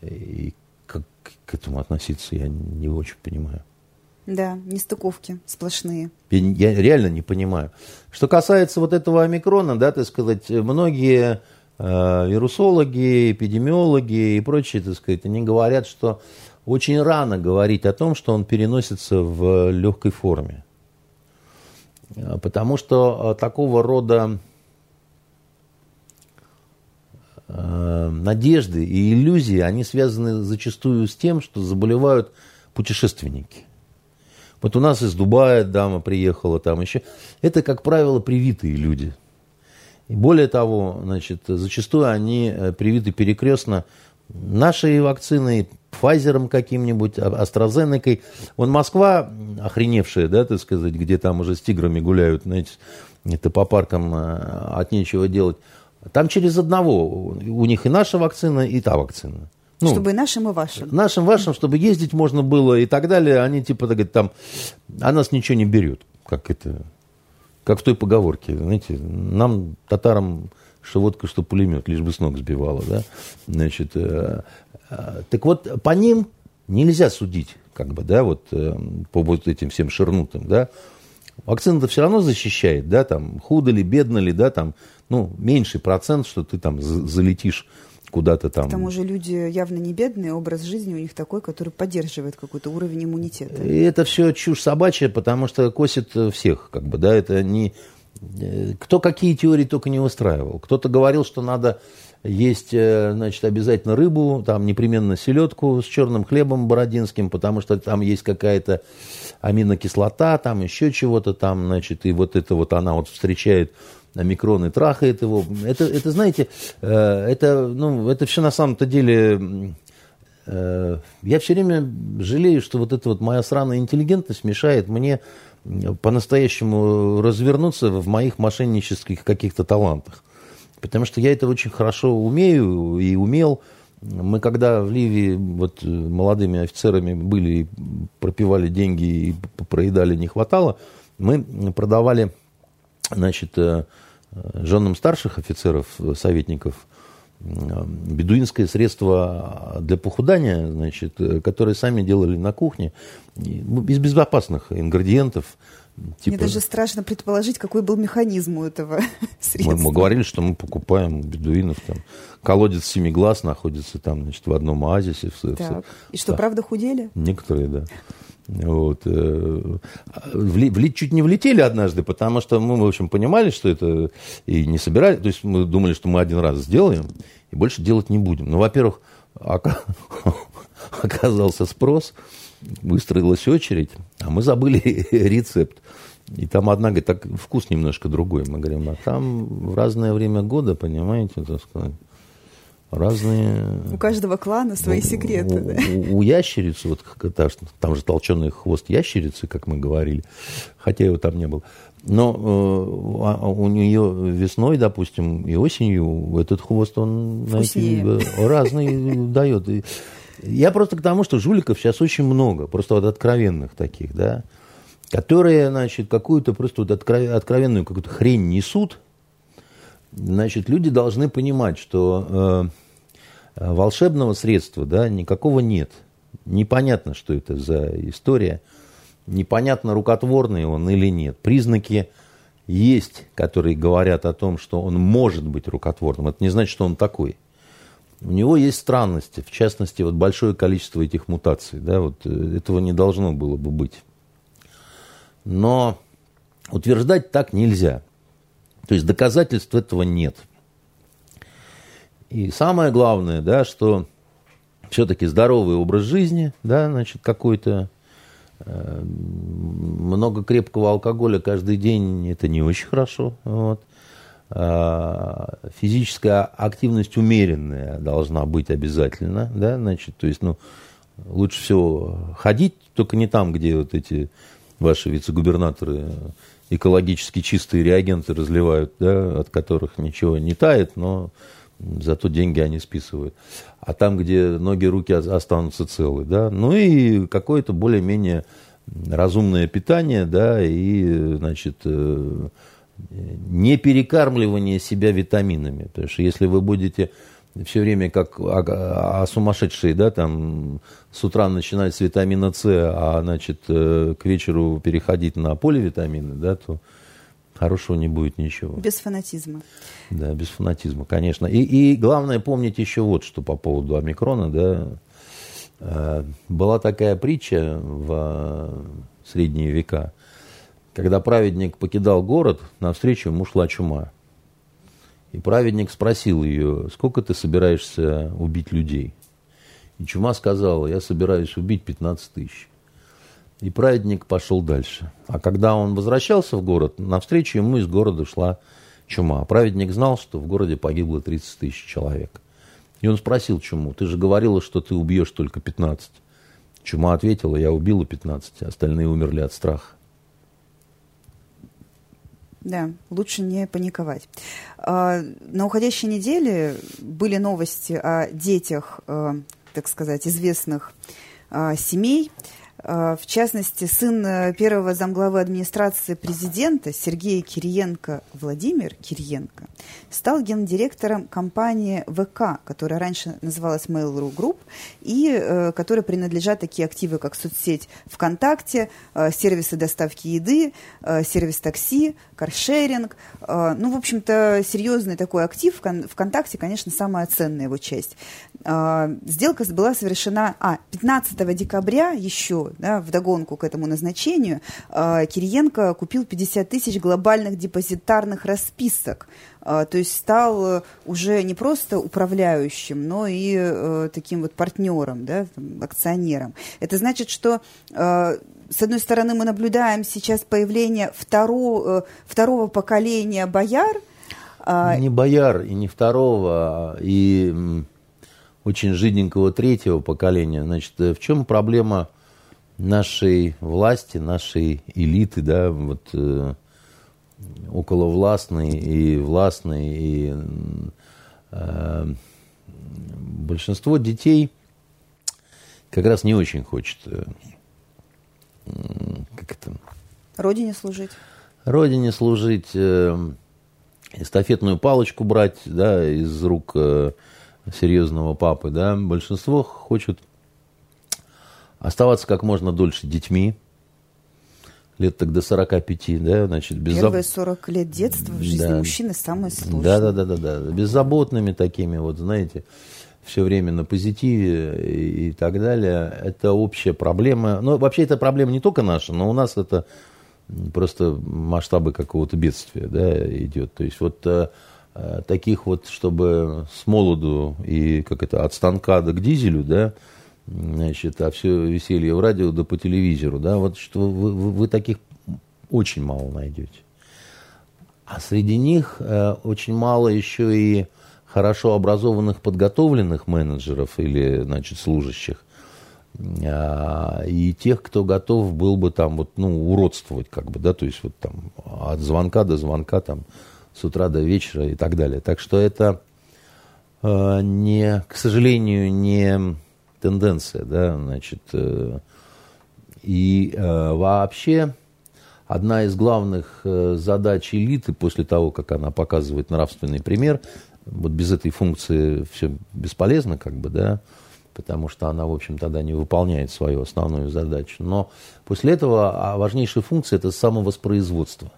и как к этому относиться, я не очень понимаю. Да, нестыковки сплошные. Я реально не понимаю. Что касается вот этого омикрона, да, так сказать, многие... вирусологи, эпидемиологи и прочие, так сказать, они говорят, что очень рано говорить о том, что он переносится в легкой форме. Потому что такого рода надежды и иллюзии, они связаны зачастую с тем, что заболевают путешественники. Вот у нас из Дубая дама приехала, там еще. Это, как правило, привитые люди. И более того, значит, зачастую они привиты перекрестно нашей вакциной, Pfizer'ом каким-нибудь, AstraZeneca'ой. Вон Москва, охреневшая, да, так сказать, где там уже с тиграми гуляют, знаете, это по паркам от нечего делать. Там через одного. У них и наша вакцина, и та вакцина. Ну, чтобы и нашим, и вашим. Нашим, вашим, чтобы ездить можно было и так далее. Они типа так говорят, там, а нас ничего не берет. Как это, как в той поговорке, знаете, нам, татарам, что водка, что пулемет, лишь бы с ног сбивало, да. Значит, так вот, по ним нельзя судить, как бы, да, вот по вот этим всем ширнутым, да. Вакцина-то все равно защищает, да, там, худо ли, бедно ли, да, там, ну, меньший процент, что ты там залетишь куда-то там. К тому же люди явно не бедные, образ жизни у них такой, который поддерживает какой-то уровень иммунитета. И это все чушь собачья, потому что косит всех, как бы, да, это не... Кто какие теории только не выстраивал. Кто-то говорил, что надо есть, значит, обязательно рыбу, там непременно селедку с черным хлебом бородинским, потому что там есть какая-то аминокислота, там еще чего-то там, значит, и вот это вот она вот встречает омикрон и трахает его. Это знаете, это, ну, это все на самом-то деле... Я все время жалею, что вот эта вот моя сраная интеллигентность мешает мне по-настоящему развернуться в моих мошеннических каких-то талантах. Потому что я это очень хорошо умею и умел. Мы когда в Ливии вот молодыми офицерами были, пропивали деньги и проедали, не хватало, мы продавали, значит, женам старших офицеров, советников, бедуинское средство для похудания, значит, которое сами делали на кухне, из безопасных ингредиентов. Типа... Мне даже страшно предположить, какой был механизм у этого средства. Мы говорили, что мы покупаем у бедуинов, там, колодец семи глаз находится там, значит, в одном оазисе. Так. И что, да. Правда худели? Некоторые, да. Вот. Чуть не влетели однажды, потому что мы, в общем, понимали, что это и не собирали. То есть мы думали, что мы один раз сделаем и больше делать не будем. Но, во-первых, оказался спрос, выстроилась очередь, а мы забыли рецепт. И там одна говорит, так вкус немножко другой. Мы говорим, а там в разное время года, понимаете, так сказать. Разные... У каждого клана свои секреты. У ящерицы, вот там же толченый хвост ящерицы, как мы говорили, хотя его там не было. Но у нее весной, допустим, и осенью этот хвост, он, знаете, разный дает. Я просто к тому, что жуликов сейчас очень много, просто вот откровенных таких, да, которые, значит, какую-то просто вот откровенную какую-то хрень несут. Значит, люди должны понимать, что волшебного средства, да, никакого нет. Непонятно, что это за история. Непонятно, рукотворный он или нет. Признаки есть, которые говорят о том, что он может быть рукотворным. Это не значит, что он такой. У него есть странности. В частности, вот большое количество этих мутаций. Да, вот, этого не должно было бы быть. Но утверждать так нельзя. То есть доказательств этого нет. И самое главное, да, что все-таки здоровый образ жизни, да, значит, какой-то, много крепкого алкоголя каждый день, это не очень хорошо. Вот. Физическая активность умеренная должна быть обязательно. Да, значит, то есть, ну, лучше всего ходить, только не там, где вот эти ваши вице-губернаторы... экологически чистые реагенты разливают, да, от которых ничего не тает, но зато деньги они списывают. А там, где ноги, руки останутся целы. Да? Ну и какое-то более-менее разумное питание, да, и, значит, не перекармливание себя витаминами. Потому что если вы будете все время как сумасшедшие, да, там, с утра начинать с витамина С, а, значит, к вечеру переходить на поливитамины, да, то хорошего не будет ничего. Без фанатизма. Да, без фанатизма, конечно. И главное помнить еще вот что по поводу омикрона, да. Была такая притча в средние века, Когда праведник покидал город, навстречу ему шла чума. И праведник спросил ее, сколько ты собираешься убить людей? И чума сказала, я собираюсь убить 15 тысяч. И праведник пошел дальше. А когда он возвращался в город, навстречу ему из города шла чума. Праведник знал, что в городе погибло 30 тысяч человек. И он спросил чуму, ты же говорила, что ты убьешь только 15. Чума ответила, я убила 15, остальные умерли от страха. Да, лучше не паниковать. На уходящей неделе были новости о детях, так сказать, известных семей. В частности, сын первого замглавы администрации президента Сергея Кириенко, Владимир Кириенко, стал гендиректором компании ВК, которая раньше называлась Mail.ru Group, и которой принадлежат такие активы, как соцсеть ВКонтакте, сервисы доставки еды, сервис такси, каршеринг. Ну, в общем-то, серьезный такой актив. ВКонтакте, конечно, самая ценная его часть. Сделка была совершена 15 декабря еще. Вдогонку к этому назначению, Кириенко купил 50 тысяч глобальных депозитарных расписок. То есть стал уже не просто управляющим, но и таким вот партнером, акционером. Это значит, что, с одной стороны, мы наблюдаем сейчас появление второго поколения бояр. Не бояр и не второго, и очень жиденького третьего поколения. Значит, в чем проблема нашей власти, нашей элиты, околовластной и властной. И, большинство детей как раз не очень хочет Родине служить. Родине служить, эстафетную палочку брать из рук серьезного папы. Большинство хочет оставаться как можно дольше детьми, лет так до 45, Первые 40 лет детства в жизни мужчины самые сложные. Беззаботными такими, все время на позитиве и так далее. Это общая проблема. Ну, вообще, это проблема не только наша, но у нас это просто масштабы какого-то бедствия, идет. То есть, таких чтобы с молоду и, от станка до к дизелю, а все веселье в радио да по телевизору, что вы таких очень мало найдете. А среди них очень мало еще и хорошо образованных, подготовленных менеджеров или, служащих, и тех, кто готов был бы уродствовать, от звонка до звонка, с утра до вечера и так далее. Так что это, к сожалению, не тенденция, и вообще одна из главных задач элиты после того, как она показывает нравственный пример, без этой функции все бесполезно, потому что она, в общем, тогда не выполняет свою основную задачу. Но после этого важнейшая функция – это самовоспроизводство.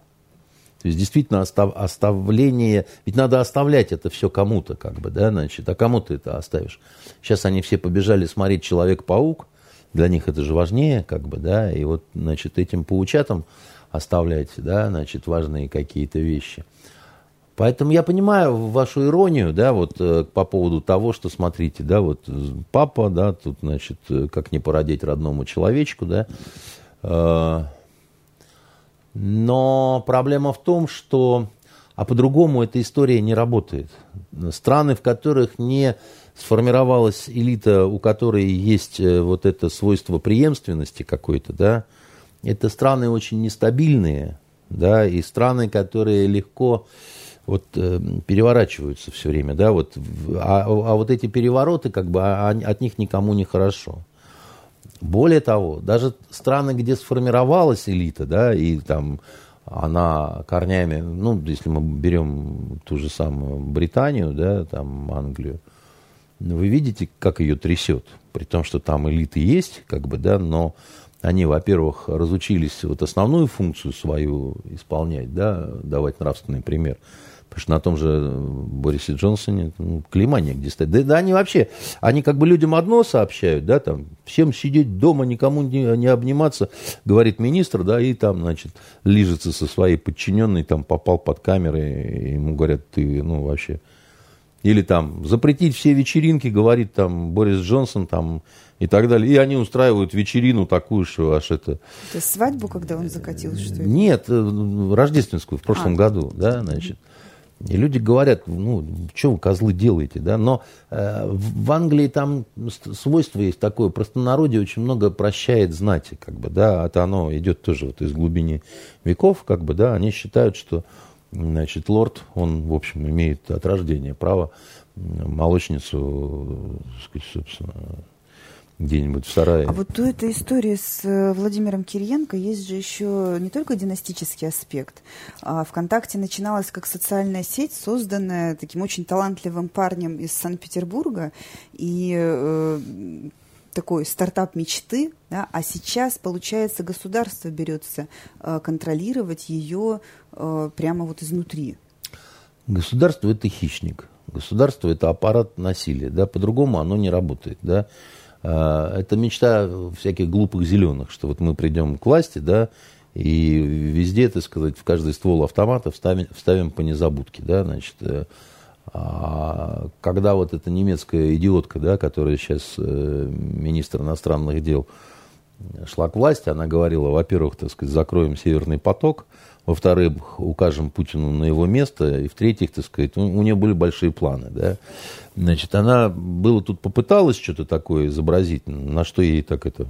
То есть, действительно, оставление... Ведь надо оставлять это все кому-то, а кому ты это оставишь? Сейчас они все побежали смотреть «Человек-паук», для них это же важнее, и этим паучатам оставлять, важные какие-то вещи. Поэтому я понимаю вашу иронию, по поводу того, что, смотрите, папа, тут, как не породить родному человечку, Но проблема в том, что по-другому эта история не работает. Страны, в которых не сформировалась элита, у которой есть это свойство преемственности какой-то, это страны очень нестабильные, и страны, которые легко переворачиваются все время, эти перевороты, от них никому не хорошо. Более того, даже страны, где сформировалась элита, она корнями, если мы берем ту же самую Британию, Англию, вы видите, как ее трясет, при том, что там элиты есть, но они, во-первых, разучились основную функцию свою исполнять, давать нравственный пример. Потому что на том же Борисе Джонсоне клейма негде ставить. Да, да они вообще, они как бы людям одно сообщают, да, там, всем сидеть дома, никому не обниматься, говорит министр, да, и там, значит, лижется со своей подчиненной, там, попал под камеры, и ему говорят, ты, ну, вообще... Или там запретить все вечеринки, говорит там Борис Джонсон там, и так далее. И они устраивают вечерину такую, что аж это... Это свадьбу, когда он закатил, что ли? Нет, рождественскую в прошлом году, да, значит. И люди говорят, ну, что вы, козлы, делаете, да? Но в Англии там свойство есть такое, простонародье очень много прощает знати, как бы, да, это оно идет тоже вот из глубины веков, как бы, да, они считают, что, значит, лорд, он, в общем, имеет от рождения право молочницу, так сказать, собственно, где-нибудь в сарае. А вот эта история с Владимиром Кириенко, есть же еще не только династический аспект. ВКонтакте начиналась как социальная сеть, созданная таким очень талантливым парнем из Санкт-Петербурга, и... такой стартап мечты, да, а сейчас, получается, государство берется контролировать ее прямо вот изнутри. Государство – это хищник. Государство – это аппарат насилия. Да? По-другому оно не работает. Да? Это мечта всяких глупых зеленых, что вот мы придем к власти, да, и везде, так сказать, в каждый ствол автомата вставим по незабудке. Да? Значит, когда вот эта немецкая идиотка, да, которая сейчас министр иностранных дел, шла к власти, она говорила, во-первых, так сказать, закроем Северный поток, во-вторых, укажем Путину на его место, и в-третьих, так сказать, у нее были большие планы, да. Значит, она было тут попыталась что-то такое изобразить, на что ей так это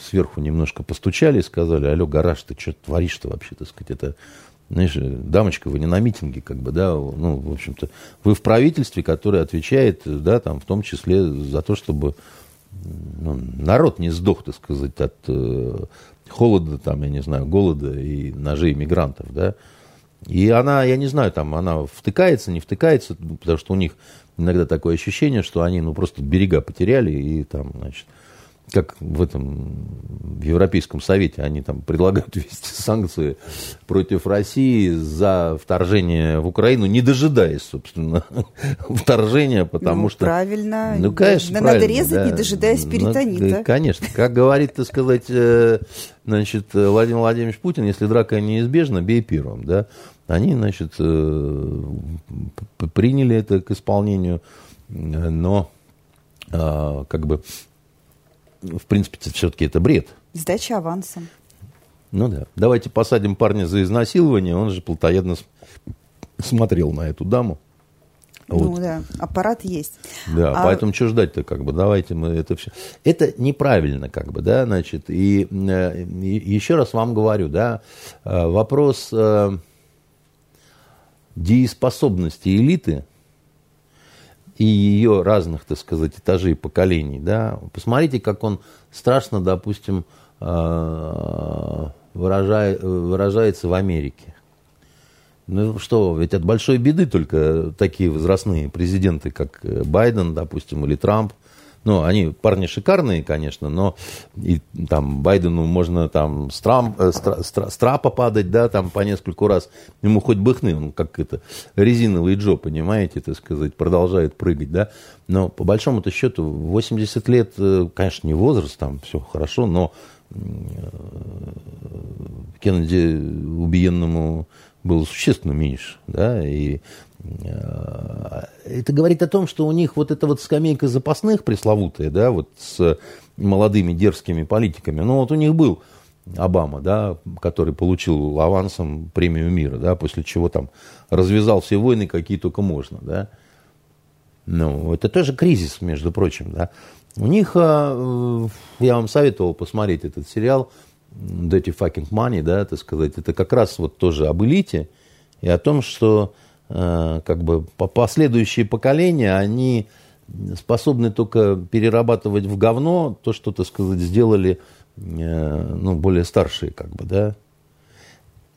сверху немножко постучали и сказали, алло, гараж, ты что творишь-то вообще, так сказать, это... Знаешь, дамочка, вы не на митинге, как бы, да, ну, в общем-то, вы в правительстве, которое отвечает, да, там, в том числе за то, чтобы, ну, народ не сдох, так сказать, от холода, там, я не знаю, голода и ножей мигрантов, да. И она, я не знаю, там, она втыкается, не втыкается, потому что у них иногда такое ощущение, что они, ну, просто берега потеряли и там, значит... Как в этом в Европейском Совете они там предлагают ввести санкции против России за вторжение в Украину, не дожидаясь, собственно, вторжения, потому ну, что... Правильно. Ну, конечно, надо правильно, резать, да. Не дожидаясь перитонита. Ну, конечно. Как говорит, так сказать, значит, Владимир Владимирович Путин, если драка неизбежна, бей первым. Да? Они, значит, приняли это к исполнению, но как бы... В принципе, все-таки это бред. Сдача авансом. Ну да. Давайте посадим парня за изнасилование. Он же плотоядно смотрел на эту даму. Ну вот. Да, аппарат есть. Да, поэтому что ждать-то, как бы, давайте мы это все... Это неправильно, как бы, да, значит. И еще раз вам говорю, да, вопрос дееспособности элиты... и ее разных, так сказать, этажей, поколений, да, посмотрите, как он страшно, допустим, выражается в Америке. Ну что, ведь от большой беды только такие возрастные президенты, как Байден, допустим, или Трамп. Ну, они парни шикарные, конечно, но и там Байдену можно там с трапа падать, да, там по нескольку раз. Ему хоть быхны, он как это, резиновый Джо, понимаете, так сказать, продолжает прыгать, да. Но по большому-то счету 80 лет, конечно, не возраст, там все хорошо, но Кеннеди убиенному было существенно меньше, да, и... Это говорит о том, что у них вот эта вот скамейка запасных пресловутая, да, вот с молодыми дерзкими политиками. Ну, вот у них был Обама, да, который получил авансом премию мира, да, после чего там развязал все войны, какие только можно, да. Ну, это тоже кризис, между прочим, да. У них, я вам советовал посмотреть этот сериал «Dirty Fucking Money», да, так сказать, это как раз вот тоже об элите и о том, что как бы последующие поколения, они способны только перерабатывать в говно то, что, так сказать, сделали, ну, более старшие, как бы, да.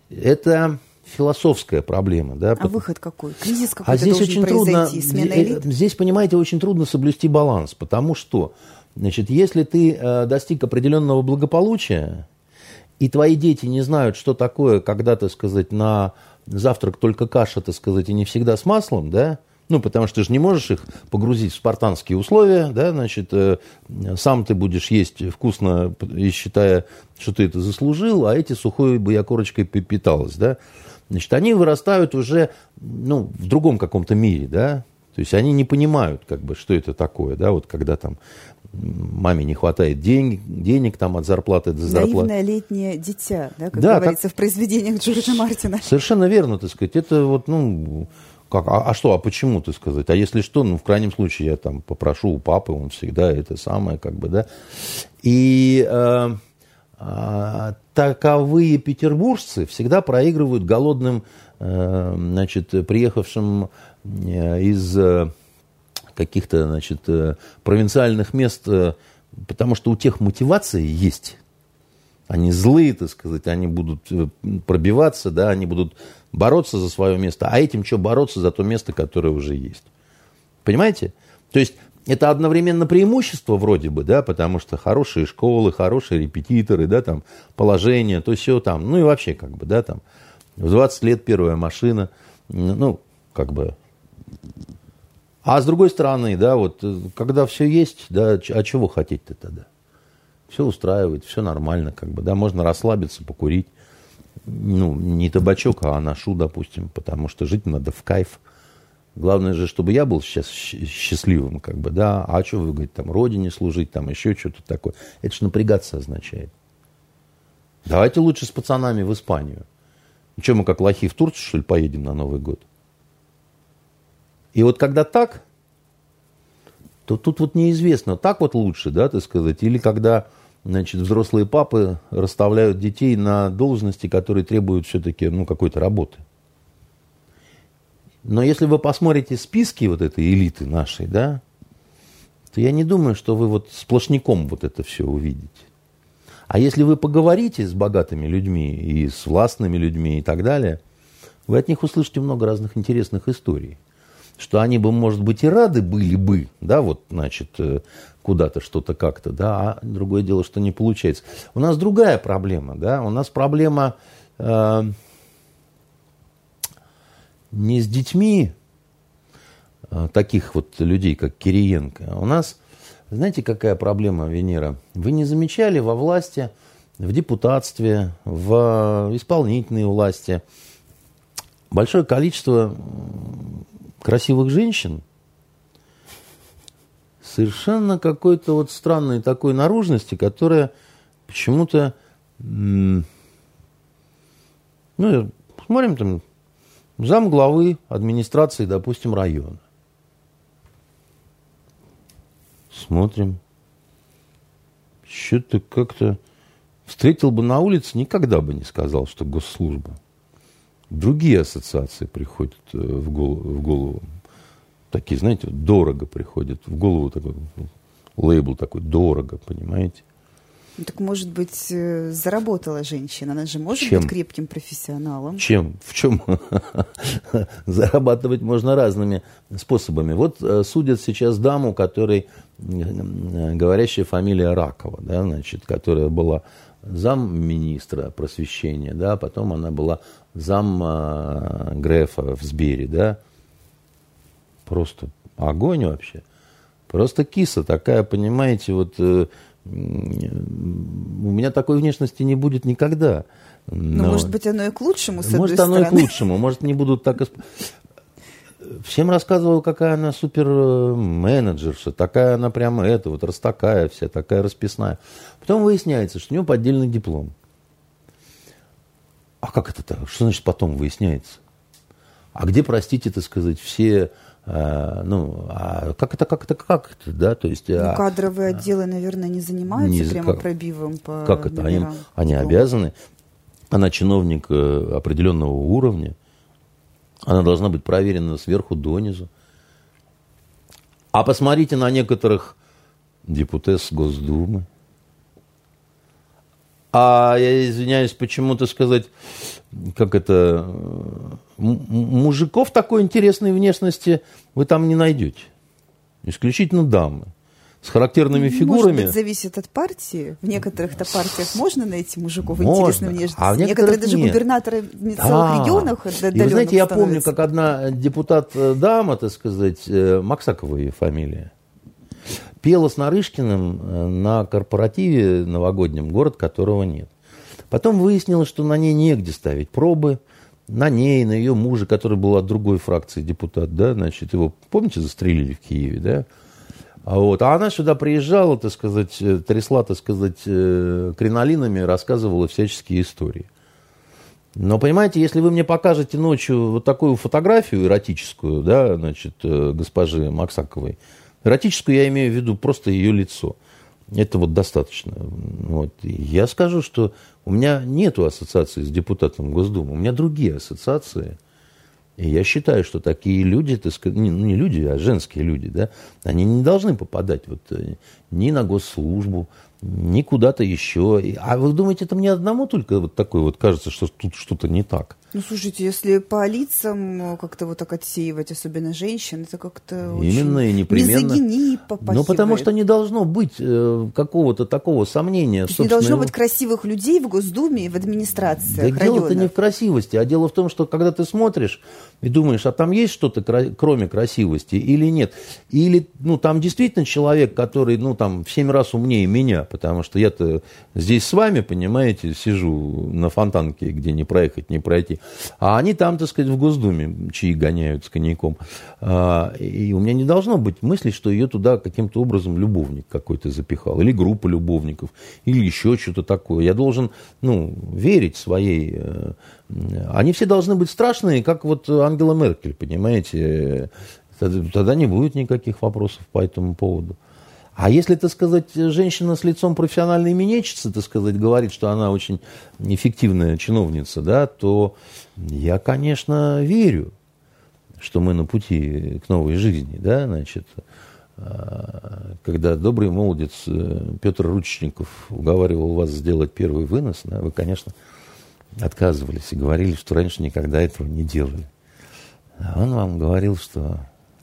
Это философская проблема, да. А выход какой? Кризис какой-то здесь очень трудно, смена элит? Здесь, понимаете, очень трудно соблюсти баланс, потому что, значит, если ты достиг определенного благополучия, и твои дети не знают, что такое, когда, так сказать, на завтрак только каша, так сказать, и не всегда с маслом, да, ну, потому что ты же не можешь их погрузить в спартанские условия, да, значит, сам ты будешь есть вкусно, считая, что ты это заслужил, а эти сухой боякорочкой питалась, да. Значит, они вырастают уже, ну, в другом каком-то мире, да, то есть они не понимают, как бы, что это такое, да, вот когда там маме не хватает денег там от зарплаты до зарплаты. Наивное летнее дитя, да, как да, говорится в произведениях Джорджа Мартина. Совершенно верно, так сказать, это вот, ну... Как, а что, а почему, так сказать? А если что, ну, в крайнем случае, я там попрошу у папы, он всегда это самое, как бы, да. И таковые петербуржцы всегда проигрывают голодным, значит, приехавшим из каких-то, значит, провинциальных мест, потому что у тех мотивации есть. Они злые, так сказать, они будут пробиваться, да, они будут бороться за свое место. А этим что бороться за то место, которое уже есть? Понимаете? То есть это одновременно преимущество вроде бы, да, потому что хорошие школы, хорошие репетиторы, да, там, положение, то все там. Ну и вообще как бы, да, там, в 20 лет первая машина, ну, как бы... А с другой стороны, да, вот, когда все есть, да, а чего хотеть-то тогда? Все устраивает, все нормально, как бы, да, можно расслабиться, покурить, ну, не табачок, а анашу, допустим, потому что жить надо в кайф. Главное же, чтобы я был сейчас счастливым, как бы, да, а что вы, говорите, там, родине служить, там, еще что-то такое, это же напрягаться означает. Давайте лучше с пацанами в Испанию. Че, мы как лохи в Турцию, что ли, поедем на Новый год? И вот когда так, то тут вот неизвестно, так вот лучше, да, так сказать, или когда... Значит, взрослые папы расставляют детей на должности, которые требуют все-таки, ну, какой-то работы. Но если вы посмотрите списки вот этой элиты нашей, да, то я не думаю, что вы вот сплошняком вот это все увидите. А если вы поговорите с богатыми людьми и с властными людьми и так далее, вы от них услышите много разных интересных историй. Что они бы, может быть, и рады были бы, да, вот, значит, куда-то что-то как-то, да, а другое дело, что не получается. У нас другая проблема, да, у нас проблема не с детьми таких вот людей, как Кириенко. У нас, знаете, какая проблема, Венера? Вы не замечали во власти, в депутатстве, в исполнительной власти большое количество... красивых женщин, совершенно какой-то вот странной такой наружности, которая почему-то... Ну, смотрим там, замглавы администрации, допустим, района. Смотрим. Что-то как-то... Встретил бы на улице, никогда бы не сказал, что госслужба. Другие ассоциации приходят в голову. Такие, знаете, дорого приходят. В голову такой лейбл такой, дорого, понимаете? Ну, так, может быть, заработала женщина. Она же может быть крепким профессионалом. Чем? В чем? Зарабатывать можно разными способами. Вот судят сейчас даму, которой говорящая фамилия Ракова, да, значит, которая была замминистра просвещения, да, потом она была зам Грефа в Сбере, да. Просто огонь вообще. Просто киса такая, понимаете, вот у меня такой внешности не будет никогда. Но может быть, оно и к лучшему, с может, одной стороны. Может, оно и к лучшему, может, не будут так... Всем рассказывала, какая она суперменеджерша, такая она прямо эта, вот растакая вся, такая расписная. Потом выясняется, что у нее поддельный диплом. А как это так? Что значит потом выясняется? А где, простите, так сказать, все... ну, а как это, да? То есть, ну, кадровые отделы, наверное, не занимаются прямо пробивом по... Как это? Они обязаны. Она чиновник определенного уровня. Она должна быть проверена сверху донизу. А посмотрите на некоторых депутес Госдумы. А я извиняюсь, почему-то сказать, как это, мужиков такой интересной внешности вы там не найдете. Исключительно дамы. с характерными фигурами. Может быть, зависит от партии. В некоторых-то партиях можно найти мужиков интересных, внешностью. А в некоторых даже нет. Губернаторы в целых регионах отдаленных. Вы знаете, я помню, как одна депутат-дама, так сказать, Максакова ее фамилия, пела с Нарышкиным на корпоративе новогоднем, город которого нет. Потом выяснилось, что на ней негде ставить пробы. На ней, на ее муже, который был от другой фракции депутат, да, значит, его, помните, застрелили в Киеве, да? А она сюда приезжала, так сказать, трясла, так сказать, кринолинами, рассказывала всяческие истории. Но, понимаете, если вы мне покажете ночью вот такую фотографию эротическую, да, значит, госпожи Максаковой, эротическую я имею в виду просто ее лицо, это вот достаточно. Вот. Я скажу, что у меня нет ассоциации с депутатом Госдумы, у меня другие ассоциации. И я считаю, что такие люди, так сказать, не люди, а женские люди, да, они не должны попадать вот ни на госслужбу, ни куда-то еще. А вы думаете, это мне одному только вот такое вот кажется, что тут что-то не так? Ну, слушайте, если по лицам как-то вот так отсеивать, особенно женщин, это как-то именно очень и непременно. Мизогиния попахивает. Ну, потому что не должно быть какого-то такого сомнения. Не должно быть красивых людей в Госдуме и в администрациях. Да дело-то не в красивости, а дело в том, что когда ты смотришь и думаешь, а там есть что-то кроме красивости или нет? Или, ну, там действительно человек, который, ну, там, в 7 раз умнее меня, потому что я-то здесь с вами, понимаете, сижу на фонтанке, где не проехать, не пройти. А они там, так сказать, в Госдуме чаи гоняют с коньяком. И у меня не должно быть мысли, что ее туда каким-то образом любовник какой-то запихал. Или группа любовников. Или еще что-то такое. Я должен, ну, верить своей... Они все должны быть страшные, как вот Ангела Меркель, понимаете. Тогда не будет никаких вопросов по этому поводу. А если, так сказать, женщина с лицом профессиональной именинницы, так сказать, говорит, что она очень эффективная чиновница, да, то я, конечно, верю, что мы на пути к новой жизни, да, значит, когда добрый молодец Петр Ручников уговаривал вас сделать первый вынос, да, вы, конечно, отказывались и говорили, что раньше никогда этого не делали. А он вам говорил, что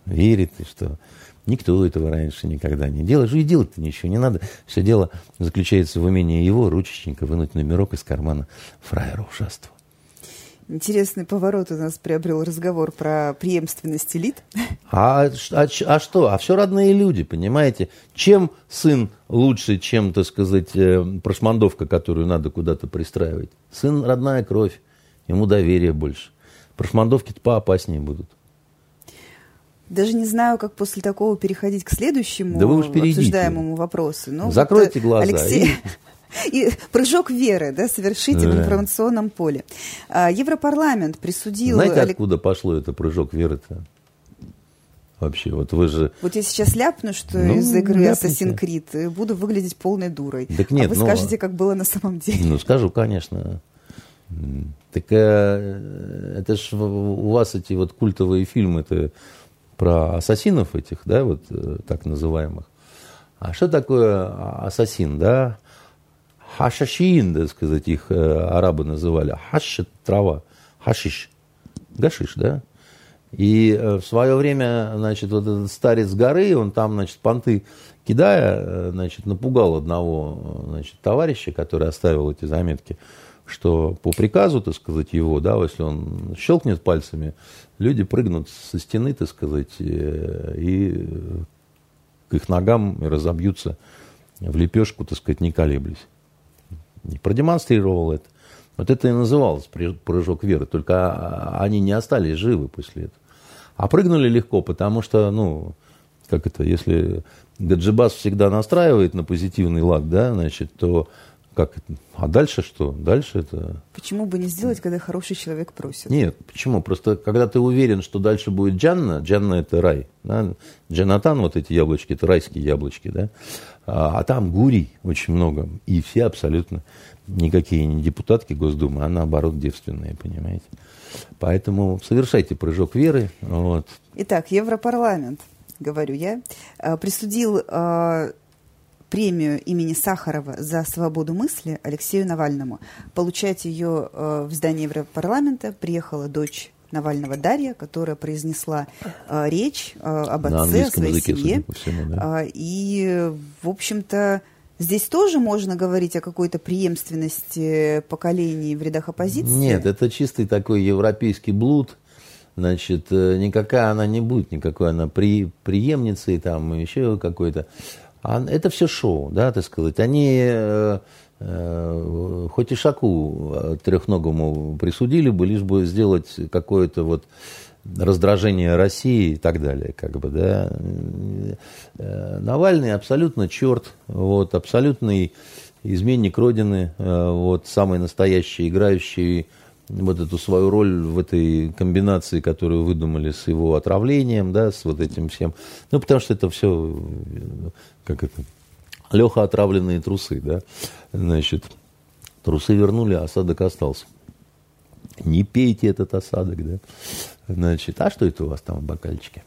верит и что... Никто этого раньше никогда не делал. И делать-то ничего не надо. Все дело заключается в умении его, ручечника, вынуть номерок из кармана фраера ушастого. Интересный поворот у нас приобрел разговор про преемственность элит. А что? А все родные люди, понимаете? Чем сын лучше, чем, так сказать, прошмандовка, которую надо куда-то пристраивать? Сын родная кровь, ему доверие больше. Прошмандовки-то поопаснее будут. Даже не знаю, как после такого переходить к следующему обсуждаемому вопросу. Но закройте глаза. Алексей... И прыжок веры, да, совершите в информационном поле. Европарламент присудил... Знаете, откуда пошло это прыжок веры-то? Вообще, вот вы же... Вот я сейчас ляпну, что из игры Assassin's Creed буду выглядеть полной дурой. Так нет, а вы скажете, как было на самом деле. Ну, скажу, конечно. Так это ж у вас эти вот культовые фильмы-то... про ассасинов этих, да, вот так называемых. А что такое ассасин, да? Хашашиин, так сказать, их арабы называли. Хаш – это трава, хашиш, гашиш, да? И в свое время, значит, вот этот старец горы, он там, значит, понты кидая, значит, напугал одного, значит, товарища, который оставил эти заметки, что по приказу, так сказать, его, да, если он щелкнет пальцами, люди прыгнут со стены, так сказать, и к их ногам разобьются в лепешку, так сказать, не колеблясь. И продемонстрировал это. Вот это и называлось прыжок веры, только они не остались живы после этого. А прыгнули легко, потому что, ну, как это, если Гаджибас всегда настраивает на позитивный лад, да, значит, то... Как? А дальше что? Дальше это... Почему бы не сделать, когда хороший человек просит? Нет, почему? Просто когда ты уверен, что дальше будет Джанна, Джанна – это рай. Да? Джанатан, вот эти яблочки, это райские яблочки, да? А там гурий очень много. И все абсолютно никакие не депутатки Госдумы, а наоборот девственные, понимаете? Поэтому совершайте прыжок веры. Вот. Итак, Европарламент, говорю я, присудил... премию имени Сахарова за свободу мысли Алексею Навальному. Получать ее в здание Европарламента приехала дочь Навального Дарья, которая произнесла речь об отце, о своей семье. И, в общем-то, здесь тоже можно говорить о какой-то преемственности поколений в рядах оппозиции? Нет, это чистый такой европейский блуд. Значит, никакая она не будет, никакой она преемницей, там, еще какой-то. Это все шоу, да, так сказать. Они хоть и Ишаку трехногому присудили бы, лишь бы сделать какое-то вот раздражение России и так далее, как бы, да. Навальный абсолютно черт, вот, абсолютный изменник Родины, вот, самый настоящий, играющий вот эту свою роль в этой комбинации, которую выдумали с его отравлением, да, с вот этим всем. Ну, потому что это все, как это, Леха отравленные трусы, да. Значит, трусы вернули, а осадок остался. Не пейте этот осадок, да. Значит, а что это у вас там в бокальчике?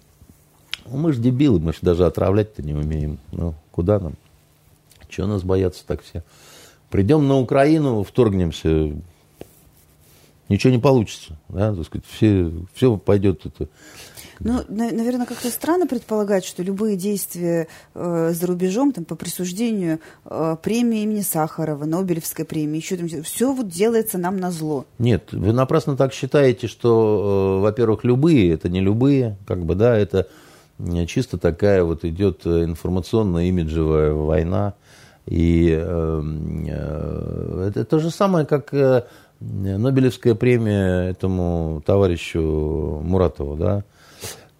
Мы же дебилы, мы же даже отравлять-то не умеем. Ну, куда нам? Чего нас боятся так все? Придем на Украину, вторгнемся, ничего не получится, да, так сказать, все пойдет это. Ну, наверное, как-то странно предполагать, что любые действия за рубежом, там, по присуждению премии имени Сахарова, Нобелевской премии, еще там, все вот делается нам назло. Нет, вы напрасно так считаете, что, во-первых, любые, это не любые, как бы, да, это чисто такая вот идет информационно-имиджевая война, и это то же самое, как Нобелевская премия этому товарищу Муратову, да,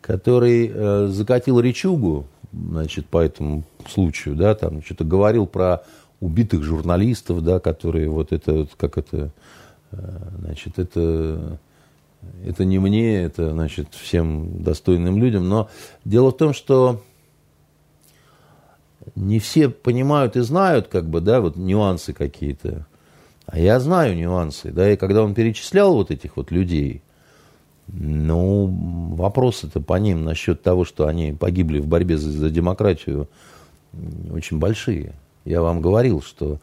который закатил речугу, значит, по этому случаю, да, там что-то говорил про убитых журналистов, да, которые вот это, вот, как это, значит, это не мне, это, значит, всем достойным людям, но дело в том, что не все понимают и знают, как бы, да, вот нюансы какие-то. А я знаю нюансы, да, и когда он перечислял вот этих вот людей, ну, вопросы-то по ним насчет того, что они погибли в борьбе за демократию, очень большие. Я вам говорил, что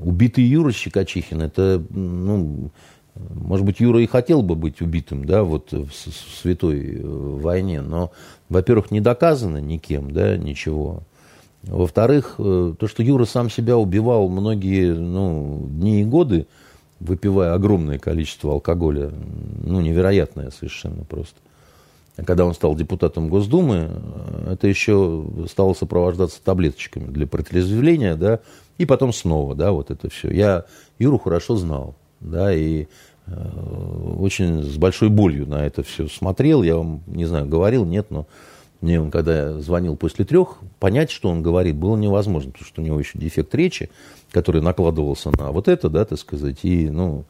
убитый Юра Щекочихин, это, ну, может быть, Юра и хотел бы быть убитым, да, вот в святой войне, но, во-первых, не доказано никем, да, ничего. Во-вторых, то, что Юра сам себя убивал многие, ну, дни и годы, выпивая огромное количество алкоголя, ну, невероятное совершенно просто. А когда он стал депутатом Госдумы, это еще стало сопровождаться таблеточками для протрезвления, да, и потом снова, да, вот это все. Я Юру хорошо знал, да, и очень с большой болью на это все смотрел. Я вам, не знаю, говорил, нет, но мне он, когда я звонил после 3, понять, что он говорит, было невозможно, потому что у него еще дефект речи, который накладывался на вот это, да, так сказать. И, ну,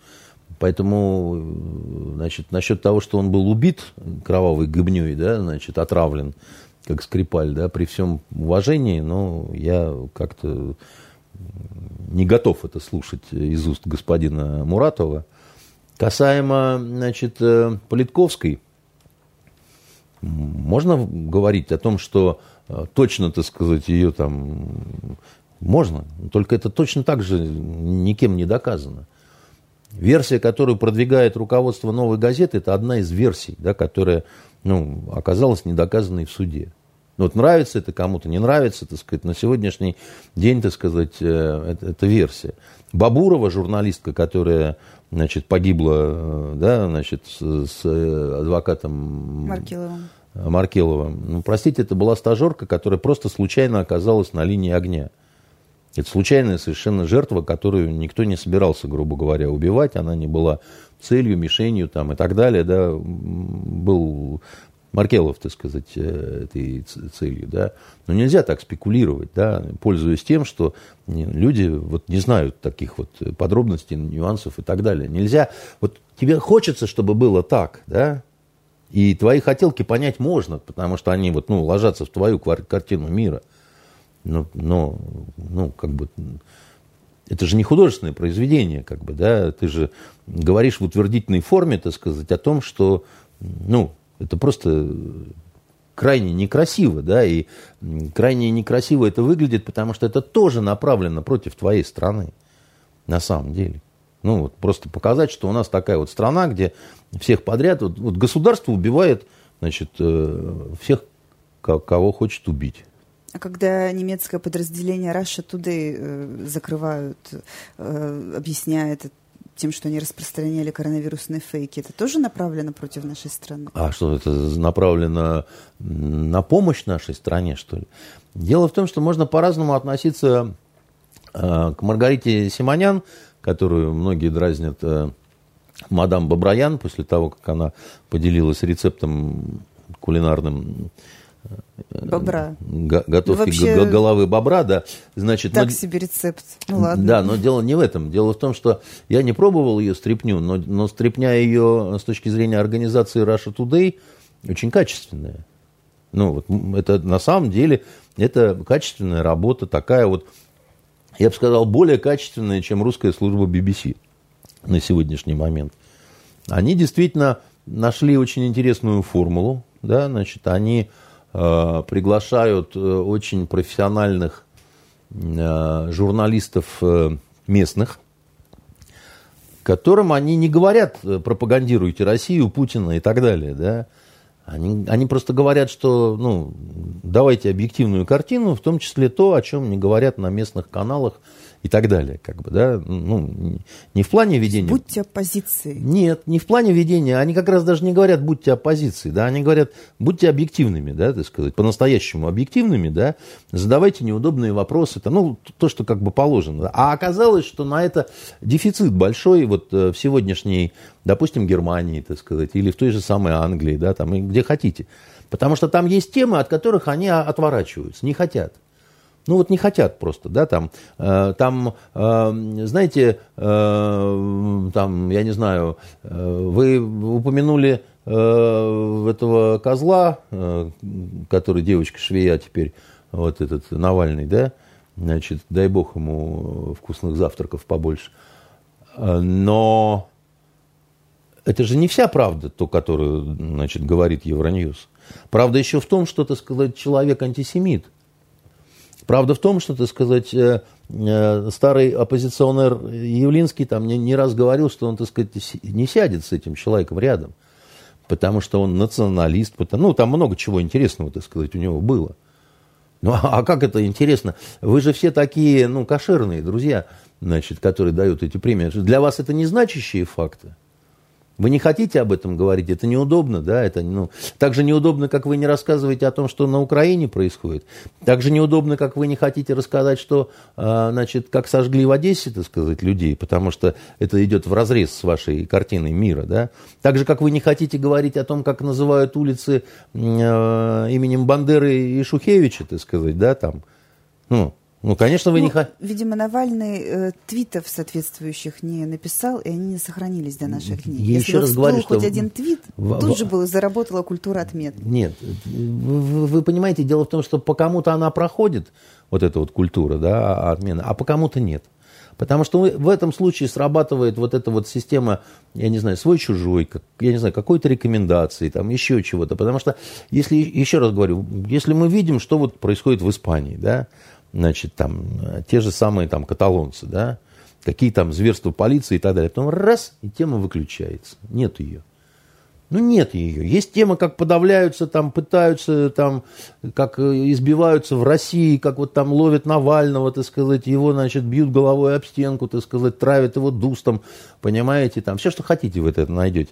поэтому, значит, насчет того, что он был убит кровавой гыбней, да, значит, отравлен, как Скрипаль, да, при всем уважении, ну, я как-то не готов это слушать из уст господина Муратова. Касаемо, значит, Политковской, можно говорить о том, что точно, так сказать, ее там можно, только это точно так же никем не доказано. Версия, которую продвигает руководство «Новой газеты», это одна из версий, да, которая, ну, оказалась недоказанной в суде. Вот нравится это кому-то, не нравится, так сказать, на сегодняшний день, так сказать, это версия. Бабурова, журналистка, которая, значит, погибла, да, значит, с адвокатом Маркеловым. Ну, простите, это была стажерка, которая просто случайно оказалась на линии огня. Это случайная совершенно жертва, которую никто не собирался, грубо говоря, убивать. Она не была целью, мишенью там, и так далее. Да. Был Маркелов, так сказать, этой целью, да. Но нельзя так спекулировать, да, пользуясь тем, что люди вот не знают таких вот подробностей, нюансов и так далее. Нельзя, вот тебе хочется, чтобы было так, да, и твои хотелки понять можно, потому что они вот, ну, ложатся в твою картину мира. Но как бы, это же не художественное произведение, как бы, да, ты же говоришь в утвердительной форме, так сказать, о том, что, ну, это просто крайне некрасиво, да, и крайне некрасиво это выглядит, потому что это тоже направлено против твоей страны, на самом деле. Ну, вот, просто показать, что у нас такая вот страна, где всех подряд... Вот государство убивает, значит, всех, кого хочет убить. А когда немецкое подразделение Russia Today закрывают, объясняет тем, что они распространяли коронавирусные фейки, это тоже направлено против нашей страны? А что, это направлено на помощь нашей стране, что ли? Дело в том, что можно по-разному относиться к Маргарите Симонян, которую многие дразнят мадам Боброян, после того, как она поделилась рецептом кулинарным бобра. Готовки головы бобра, да. Значит, так себе рецепт. Ну, ладно. Да, но дело не в этом. Дело в том, что я не пробовал ее стряпню, но стряпня ее с точки зрения организации Russia Today очень качественная. Ну, вот это на самом деле это качественная работа, такая вот, я бы сказал, более качественная, чем русская служба BBC на сегодняшний момент. Они действительно нашли очень интересную формулу. Да, значит, они приглашают очень профессиональных журналистов местных, которым они не говорят: пропагандируйте Россию, Путина и так далее. Да? Они просто говорят, что ну, давайте объективную картину, в том числе то, о чем не говорят на местных каналах и так далее. Как бы, да? Ну, не в плане ведения... Будьте оппозицией. Нет, не в плане ведения. Они как раз даже не говорят «будьте оппозицией». Да? Они говорят «будьте объективными», да, так сказать, по-настоящему объективными, да? Задавайте неудобные вопросы. Ну, то, что как бы положено. А оказалось, что на это дефицит большой вот в сегодняшней, допустим, Германии, так сказать, или в той же самой Англии, да, там, и где хотите. Потому что там есть темы, от которых они отворачиваются, не хотят. Ну, вот не хотят просто, да, знаете, там, я не знаю, вы упомянули этого козла, который девочка-швея теперь, вот этот Навальный, да, значит, дай бог ему вкусных завтраков побольше, но это же не вся правда, ту, которую, значит, говорит Евроньюз. Правда еще в том, что, так сказать, человек антисемит. Правда в том, что, так сказать, старый оппозиционер Явлинский там не раз говорил, что он, так сказать, не сядет с этим человеком рядом, потому что он националист, потому... ну, там много чего интересного, так сказать, у него было. Ну, а как это интересно? Вы же все такие, ну, кошерные друзья, значит, которые дают эти премии. Для вас это незначащие факты. Вы не хотите об этом говорить, это неудобно, да, это, ну, так же неудобно, как вы не рассказываете о том, что на Украине происходит, так же неудобно, как вы не хотите рассказать, что, значит, как сожгли в Одессе, так сказать, людей, потому что это идет вразрез с вашей картиной мира, да, так же, как вы не хотите говорить о том, как называют улицы именем Бандеры и Шухевича, так сказать, да, там, ну, конечно, вы не хотите. Видимо, Навальный твитов соответствующих не написал, и они не сохранились до наших дней. Если бы всплыл хоть один твит, тут же заработала культура отметок. Нет, вы понимаете, дело в том, что по кому-то она проходит, вот эта вот культура, да, отмена, а по кому-то нет. Потому что в этом случае срабатывает вот эта вот система, я не знаю, свой-чужой, я не знаю, какой-то рекомендации, там еще чего-то. Потому что, если, еще раз говорю, если мы видим, что вот происходит в Испании, да, значит, там, те же самые там каталонцы, да, какие там зверства полиции и так далее. Потом раз, и тема выключается. Нет ее. Ну, нет ее. Есть тема, как подавляются, там, пытаются, там, как избиваются в России, как вот там ловят Навального, так сказать, его, значит, бьют головой об стенку, так сказать, травят его дустом, понимаете, там, все, что хотите, вы это найдете.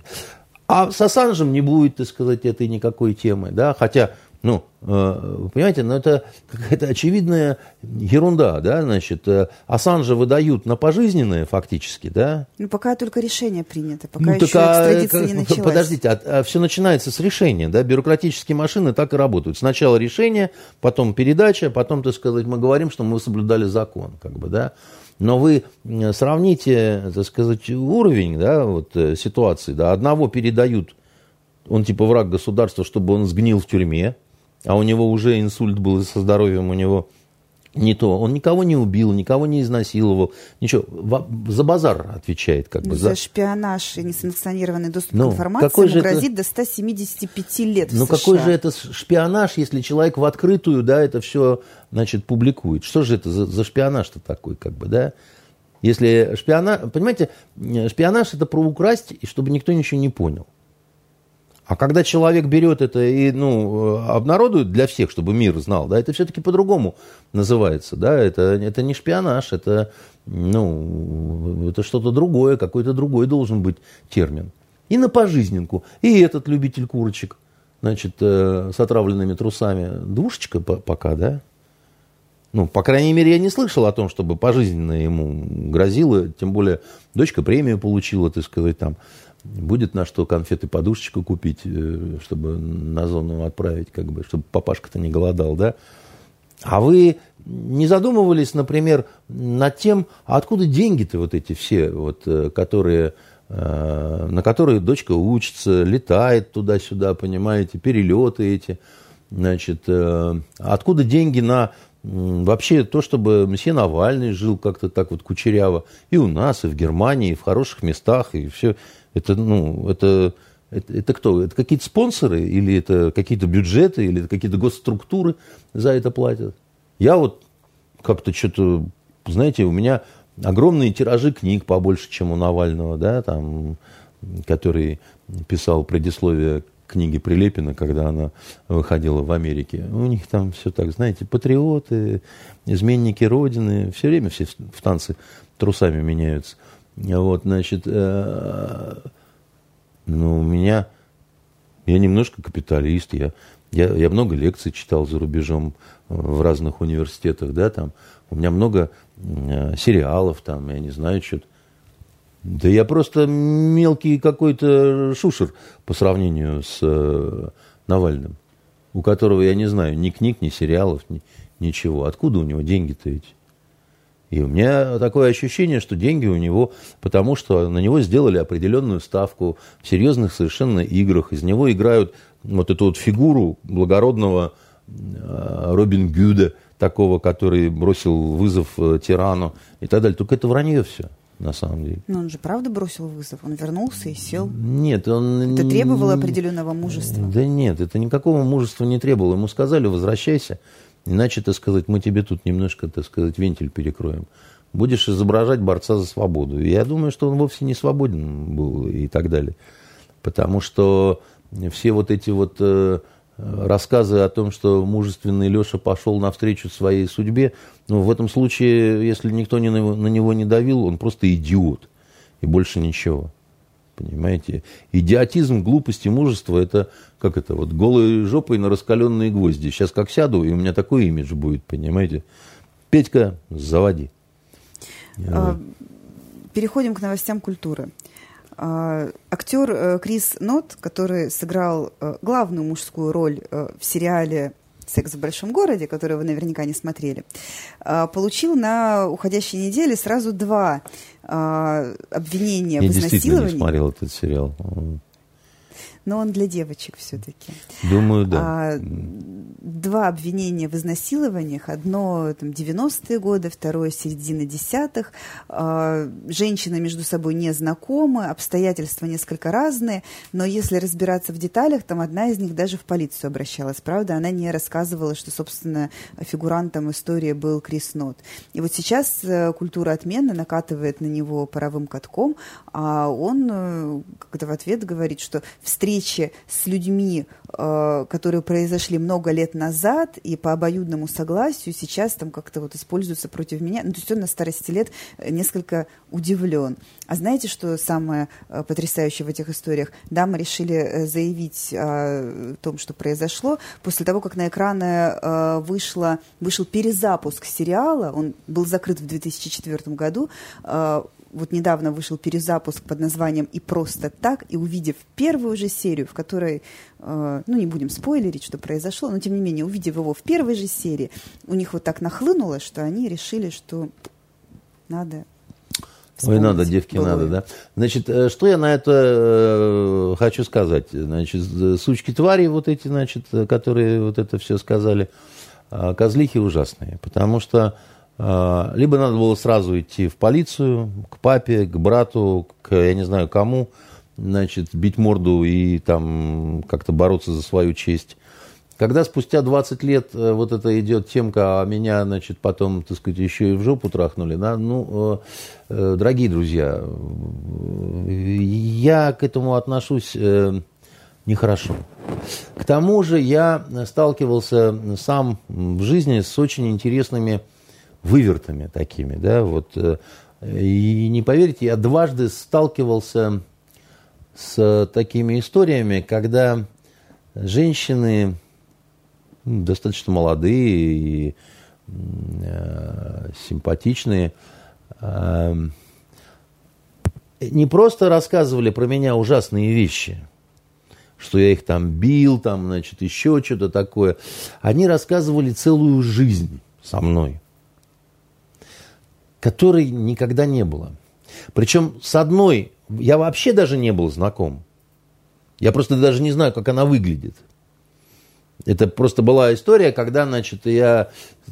А с Ассанжем не будет, так сказать, этой никакой темы, да, хотя... Ну, понимаете, но это какая-то очевидная ерунда, да, значит, Ассанжа выдают на пожизненное фактически, да. Ну, пока только решение принято, пока ну, еще экстрадиция не началась. Подождите, все начинается с решения, да, бюрократические машины так и работают. Сначала решение, потом передача, потом, так сказать, мы говорим, что мы соблюдали закон, как бы, да. Но вы сравните, так сказать, уровень, да, вот ситуации, да, одного передают, он типа враг государства, чтобы он сгнил в тюрьме, а у него уже инсульт был, и со здоровьем у него не то. Он никого не убил, никого не изнасиловал. Ничего, за базар отвечает. Как бы, за шпионаж и несанкционированный доступ к информации ему грозит до 175 лет в США. Какой же это шпионаж, если человек в открытую, да, это все, значит, публикует? Что же это за шпионаж-то такой, как бы, да? Если шпионаж... Понимаете, шпионаж – это про украсть, и чтобы никто ничего не понял. А когда человек берет это и обнародует для всех, чтобы мир знал, да, это все-таки по-другому называется. Да? Это не шпионаж, это что-то другое, какой-то другой должен быть термин. И на пожизненку. И этот любитель курочек, значит, с отравленными трусами. Двушечка пока, да? По крайней мере, я не слышал о том, чтобы пожизненно ему грозило. Тем более, дочка премию получила, так сказать, там. Будет на что конфеты-подушечку купить, чтобы на зону отправить, как бы, чтобы папашка-то не голодал, да? А вы не задумывались, например, над тем, откуда деньги-то вот эти все, вот, которые, на которые дочка учится, летает туда-сюда, понимаете, перелеты эти, значит, откуда деньги на... Вообще то, чтобы мсье Навальный жил как-то так вот кучеряво и у нас, и в Германии, и в хороших местах, и все. Это кто? Это какие-то спонсоры, или это какие-то бюджеты, или это какие-то госструктуры за это платят? Я вот как-то что-то, знаете, у меня огромные тиражи книг побольше, чем у Навального, да, там, который писал предисловие книги Прилепина, когда она выходила в Америке. У них там все так, знаете, патриоты, изменники Родины. Все время все в танцы трусами меняются. Вот, значит, у меня... Я немножко капиталист. Я много лекций читал за рубежом в разных университетах, да, там. У меня много сериалов, там, я не знаю, что-то. Да я просто мелкий какой-то шушер по сравнению с Навальным, у которого, я не знаю, ни книг, ни сериалов, ничего. Откуда у него деньги-то эти? И у меня такое ощущение, что деньги у него, потому что на него сделали определенную ставку в серьезных совершенно играх. Из него играют вот эту вот фигуру благородного Робин Гуда, такого, который бросил вызов тирану и так далее. Только это вранье все. На самом деле. Но он же правда бросил вызов? Он вернулся и сел? Нет, он... Это требовало определенного мужества? Да нет, это никакого мужества не требовало. Ему сказали, возвращайся, иначе, так сказать, мы тебе тут немножко, так сказать, вентиль перекроем. Будешь изображать борца за свободу. И я думаю, что он вовсе не свободен был и так далее. Потому что все вот эти вот рассказы о том, что мужественный Леша пошел навстречу своей судьбе, в этом случае, если никто на него не давил, он просто идиот. И больше ничего. Понимаете? Идиотизм, глупость и мужество – это, как это, вот голой жопой на раскаленные гвозди. Сейчас как сяду, и у меня такой имидж будет, понимаете? Петька, заводи. Переходим к новостям культуры. Актер Крис Нот, который сыграл главную мужскую роль в сериале «Секс в большом городе», который вы наверняка не смотрели, получил на уходящей неделе сразу 2 обвинения в изнасиловании. Я действительно не смотрел этот сериал. Но он для девочек все-таки. Думаю, да. 2 обвинения в изнасилованиях. Одно там, 90-е годы, второе середина 10-х. Женщины между собой не знакомы, обстоятельства несколько разные. Но если разбираться в деталях, там одна из них даже в полицию обращалась. Правда, она не рассказывала, что, собственно, фигурантом истории был Крис Нот. И вот сейчас культура отмены накатывает на него паровым катком, а он когда в ответ говорит, что встречи с людьми, которые произошли много лет назад и по обоюдному согласию сейчас там как-то вот используются против меня. То есть он на старости лет несколько удивлен. А знаете, что самое потрясающее в этих историях? Дамы решили заявить о том, что произошло, после того, как на экраны вышел перезапуск сериала, он был закрыт в 2004 году, вот недавно вышел перезапуск под названием «И просто так», и увидев первую же серию, в которой, не будем спойлерить, что произошло, но тем не менее, увидев его в первой же серии, у них вот так нахлынуло, что они решили, что надо вспомнить. Ой, надо, девки, было. Надо, да. Значит, что я на это хочу сказать? Значит, сучки-твари вот эти, значит, которые вот это все сказали, козлихи ужасные, потому что либо надо было сразу идти в полицию, к папе, к брату, к я не знаю кому, значит, бить морду и там как-то бороться за свою честь, Когда спустя 20 лет вот это идет темка, а меня, значит, потом, так сказать, еще и в жопу трахнули, да, ну, дорогие друзья, я к этому отношусь нехорошо. К тому же я сталкивался сам в жизни с очень интересными вывертами такими, да, вот, и не поверите, я дважды сталкивался с такими историями, когда женщины достаточно молодые и симпатичные, не просто рассказывали про меня ужасные вещи, что я их там бил, там, значит, еще что-то такое. Они рассказывали целую жизнь со мной, которой никогда не было. Причем с одной я вообще даже не был знаком. Я просто даже не знаю, как она выглядит. Это просто была история, когда, значит, я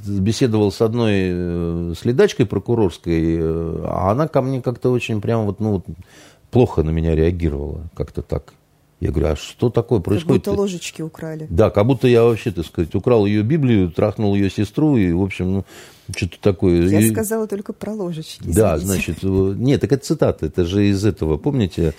беседовал с одной следачкой прокурорской, а она ко мне как-то очень прям вот, ну, плохо на меня реагировала, как-то так. Я говорю, а что такое происходит? Как будто ложечки украли. Да, как будто я вообще, так сказать, украл ее Библию, трахнул ее сестру и, в общем, ну, что-то такое. Я сказала только про ложечки. Да, извините. Значит, нет, так это цитата, это же из этого, помните,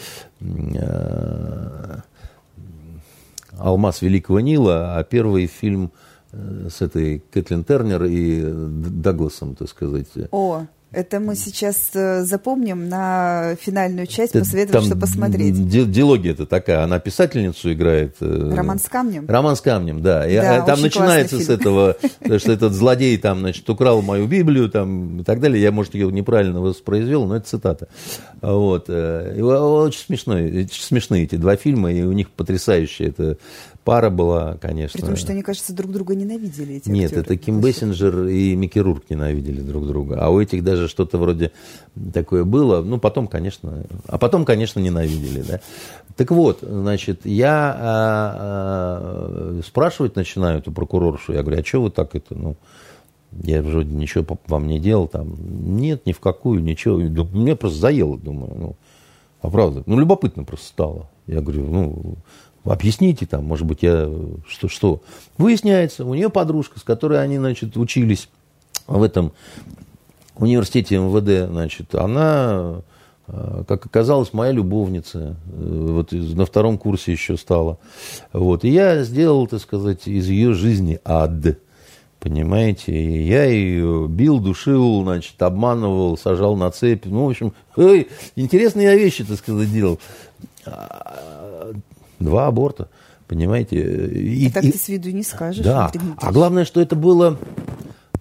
«Алмаз Великого Нила», а первый фильм с этой Кэтлин Тернер и Дагласом, так сказать. О, это мы сейчас запомним на финальную часть, посоветуем, что посмотреть. Дилогия-то такая, она писательницу играет. «Роман с камнем». «Роман с камнем», да. И да, там начинается с этого, что этот злодей там, значит, украл мою Библию там, и так далее. Я, может, ее неправильно воспроизвел, но это цитата. Вот. И очень смешные эти два фильма, и у них потрясающая эта пара была, конечно. При том, что они, кажется, друг друга ненавидели, эти актеры. Нет, это Ким Бессинджер и Микки Рурк ненавидели друг друга. А у этих даже что-то вроде такое было. Ну, потом, конечно... А потом, конечно, ненавидели, да. Так вот, значит, я спрашивать начинаю эту прокуроршу. Я говорю, а что вы так это, ну... Я вроде ничего вам не делал там. Нет, ни в какую, ничего. Меня просто заело, думаю. Ну, а правда, ну, любопытно просто стало. Я говорю, ну... Объясните там, может быть, я что. Выясняется, у нее подружка, с которой они, значит, учились в этом университете МВД, значит, она, как оказалось, моя любовница, вот на втором курсе еще стала. Вот, и я сделал, так сказать, из ее жизни ад, понимаете, и я ее бил, душил, значит, обманывал, сажал на цепь, ну, в общем, интересные я вещи, так сказать, делал. 2 аборта, понимаете. И так ты с виду не скажешь. Да, а главное, что это было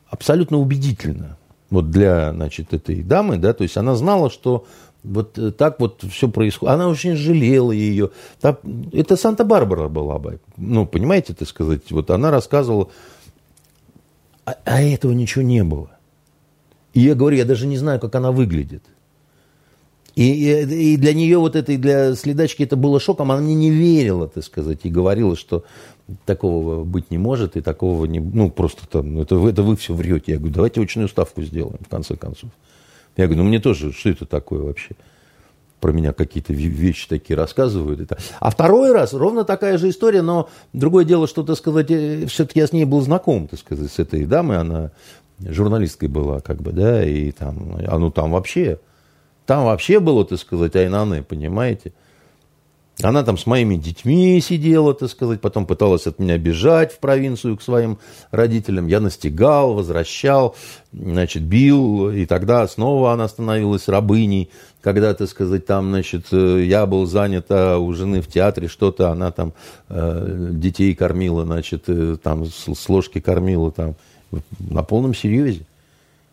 абсолютно убедительно. Вот для, значит, этой дамы, да, то есть она знала, что вот так вот все происходит. Она очень жалела ее. Это Санта-Барбара была бы. Ну, понимаете, так сказать, вот она рассказывала, а этого ничего не было. И я говорю, я даже не знаю, как она выглядит. И для нее вот это, и для следачки это было шоком. Она мне не верила, так сказать, и говорила, что такого быть не может, и такого не... Ну, просто там, это вы все врете. Я говорю, давайте очную ставку сделаем, в конце концов. Я говорю, ну, мне тоже, что это такое вообще? Про меня какие-то вещи такие рассказывают. А второй раз ровно такая же история, но другое дело, что, так сказать, все-таки я с ней был знаком, так сказать, с этой дамой. Она журналисткой была, как бы, да, и там... А ну, там вообще... Там вообще было, так сказать, айнаны, понимаете? Она там с моими детьми сидела, так сказать, потом пыталась от меня бежать в провинцию к своим родителям. Я настигал, возвращал, значит, бил, и тогда снова она становилась рабыней. Когда, так сказать, там, значит, я был занят, а у жены в театре что-то, она там детей кормила, значит, там с ложки кормила, там, на полном серьезе.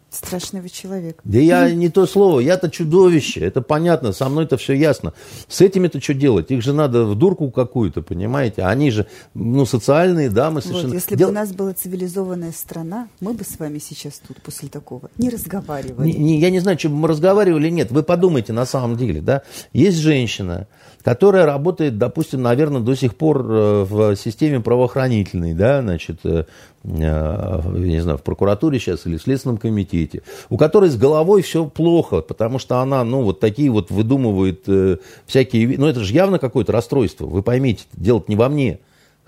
Страшный вы человек. Да я не то слово, я-то чудовище, это понятно, со мной-то все ясно. С этими-то что делать? Их же надо в дурку какую-то, понимаете? Они же, ну, социальные дамы совершенно... Вот, если бы у нас была цивилизованная страна, мы бы с вами сейчас тут после такого не разговаривали. Я не знаю, что бы мы разговаривали, нет. Вы подумайте на самом деле, да? Есть женщина, которая работает, допустим, наверное, до сих пор в системе правоохранительной, да, значит... не знаю, в прокуратуре сейчас или в Следственном комитете, у которой с головой все плохо, потому что она, ну, вот такие вот выдумывает всякие... Ну, это же явно какое-то расстройство, вы поймите, дело-то не во мне.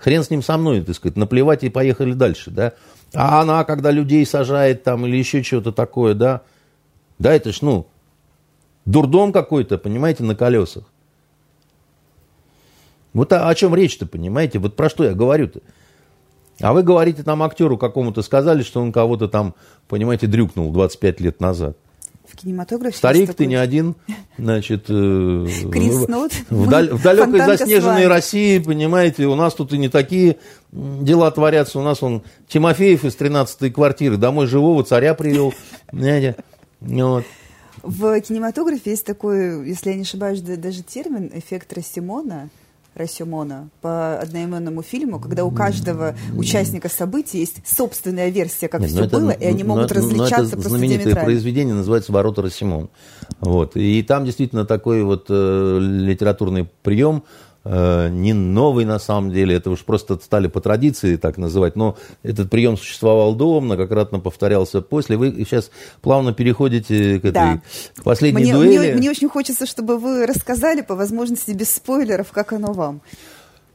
Хрен с ним со мной, так сказать, наплевать и поехали дальше, да. А она, когда людей сажает там или еще что-то такое, да, да, это ж, ну, дурдом какой-то, понимаете, на колесах. Вот о чем речь-то, понимаете, вот про что я говорю-то. А вы говорите там актеру какому-то, сказали, что он кого-то там, понимаете, дрюкнул 25 лет назад. В кинематографе. Старик, ты не один, значит, Крис Нот, в далекой заснеженной России, понимаете, у нас тут и не такие дела творятся. У нас он Тимофеев из 13-й квартиры домой живого царя привел, понимаете, вот. В кинематографе есть такой, если я не ошибаюсь, даже термин «эффект Рассемона» по одноименному фильму, когда у каждого участника событий есть собственная версия, как все было, и они могут различаться просто диаметрально. Знаменитое произведение называется «Ворота Рассемона». Вот. И там действительно такой вот литературный прием, не новый на самом деле, это уж просто стали по традиции так называть, но этот прием существовал до, многократно повторялся после. Вы сейчас плавно переходите к этой, да, к последней дуэли. Мне очень хочется, чтобы вы рассказали, по возможности, без спойлеров, как оно вам.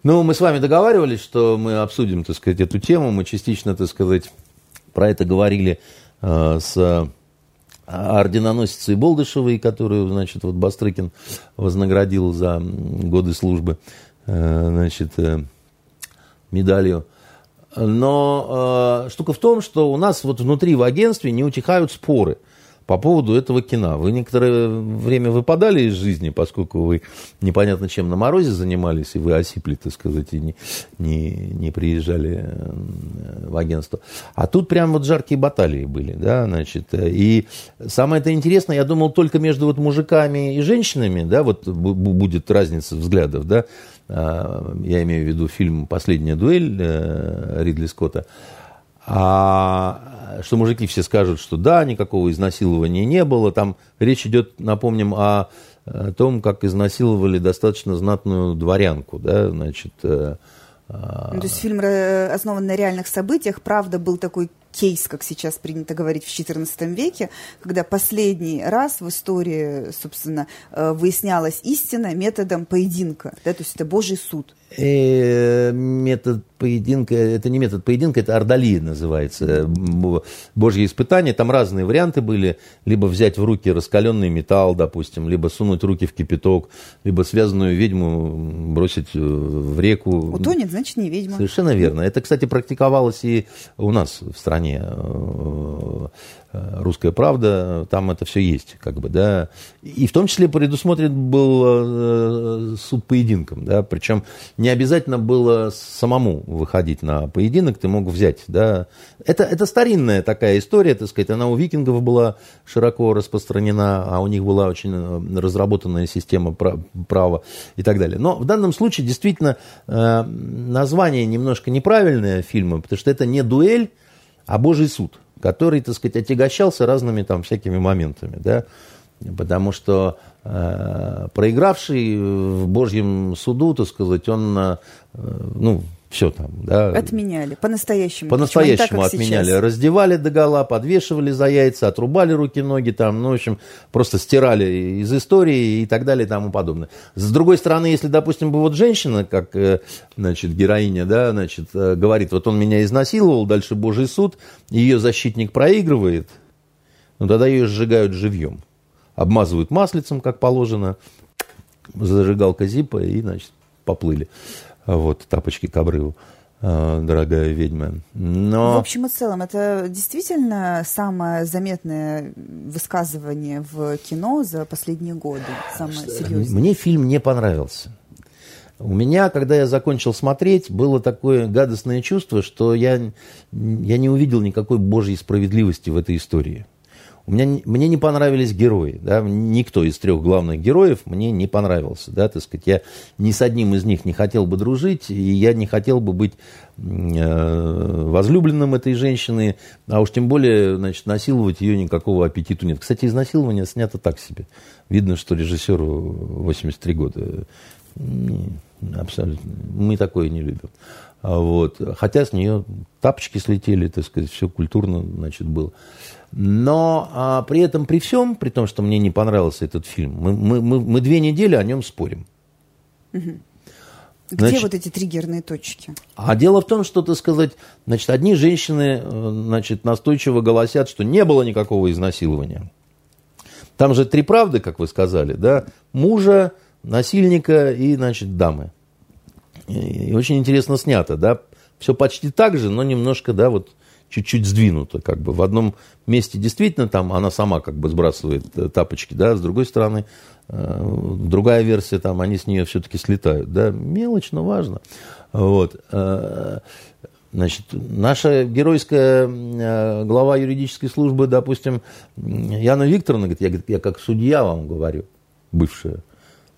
Ну, мы с вами договаривались, что мы обсудим, так сказать, эту тему, мы частично, так сказать, про это говорили с орденоносицей Болдышевой, которую, значит, вот Бастрыкин вознаградил за годы службы, значит, медалью. Но штука в том, что у нас вот внутри в агентстве не утихают споры по поводу этого кино. Вы некоторое время выпадали из жизни, поскольку вы непонятно чем на морозе занимались, и вы осипли, так сказать, и не приезжали в агентство. А тут прям вот жаркие баталии были, да, значит. И самое-то интересное, я думал, только между вот мужиками и женщинами, да, вот будет разница взглядов, да. Я имею в виду фильм «Последняя дуэль» Ридли Скотта. А что мужики все скажут, что да, никакого изнасилования не было. Там речь идет, напомним, о том, как изнасиловали достаточно знатную дворянку, да, значит. То есть фильм основан на реальных событиях. Правда, был такой кейс, как сейчас принято говорить, в XIV веке, когда последний раз в истории, собственно, выяснялась истина методом поединка. Да? То есть это Божий суд. Метод поединка, это не метод поединка, это ордалия называется. Божье испытание. Там разные варианты были. Либо взять в руки раскаленный металл, допустим, либо сунуть руки в кипяток, либо связанную ведьму бросить в реку. Утонет, значит, не ведьма. Совершенно верно. Это, кстати, практиковалось и у нас в стране. «Русская правда», там это все есть, как бы, да. И в том числе предусмотрен был суд поединком, да, причем не обязательно было самому выходить на поединок, ты мог взять, да. Это старинная такая история, так сказать, она у викингов была широко распространена, а у них была очень разработанная система права и так далее. Но в данном случае действительно название немножко неправильное фильма, потому что это не дуэль, а Божий суд, который, так сказать, отягощался разными там всякими моментами, да, потому что проигравший в Божьем суду, так сказать, он, ну, все там, да. Отменяли, по-настоящему. По-настоящему так, отменяли, сейчас. Раздевали догола, подвешивали за яйца, отрубали руки-ноги, там, ну, в общем, просто стирали из истории и так далее и тому подобное. С другой стороны, если, допустим, бы вот женщина, как, значит, героиня, да, значит, говорит, вот он меня изнасиловал, дальше Божий суд, ее защитник проигрывает, ну, тогда ее сжигают живьем. Обмазывают маслицем, как положено, зажигалка зипа, и, значит, поплыли. Вот, тапочки к обрыву, дорогая ведьма. Но... В общем и целом, это действительно самое заметное высказывание в кино за последние годы, самое серьезное. Мне фильм не понравился. У меня, когда я закончил смотреть, было такое гадостное чувство, что я не увидел никакой Божьей справедливости в этой истории. Мне не понравились герои, да, никто из трех главных героев мне не понравился, да, так сказать, я ни с одним из них не хотел бы дружить, и я не хотел бы быть возлюбленным этой женщины, а уж тем более, значит, насиловать ее никакого аппетита нет. Кстати, изнасилование снято так себе, видно, что режиссеру 83 года, абсолютно, мы такое не любим. Вот. Хотя с нее тапочки слетели, так сказать, все культурно, значит, было. Но при этом, при всем, при том, что мне не понравился этот фильм, мы 2 недели о нем спорим. Угу. Где вот эти триггерные точки? А дело в том, что, так сказать, значит, одни женщины, значит, настойчиво голосят, что не было никакого изнасилования. Там же три правды, как вы сказали, да? Мужа, насильника и, значит, дамы. И очень интересно снято, да? Все почти так же, но немножко, да, вот чуть-чуть сдвинуто, как бы. В одном месте действительно там она сама как бы сбрасывает тапочки, да, с другой стороны, другая версия, там они с нее все-таки слетают, да, мелочь, но важно. Вот. Значит, наша геройская глава юридической службы, допустим, Яна Викторовна, говорит, я как судья вам говорю, бывшая,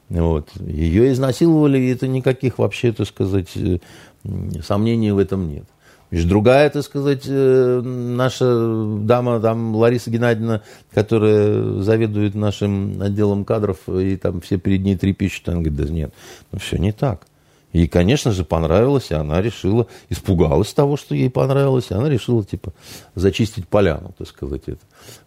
вот, ее изнасиловали, и это никаких вообще, так сказать, сомнений в этом нет. Другая, так сказать, наша дама, там, Лариса Геннадьевна, которая заведует нашим отделом кадров, и там все перед ней трепещут, она говорит, да нет, ну все не так. И, конечно же, понравилось, и она решила, испугалась того, что ей понравилось, и она решила, типа, зачистить поляну, так сказать. Это.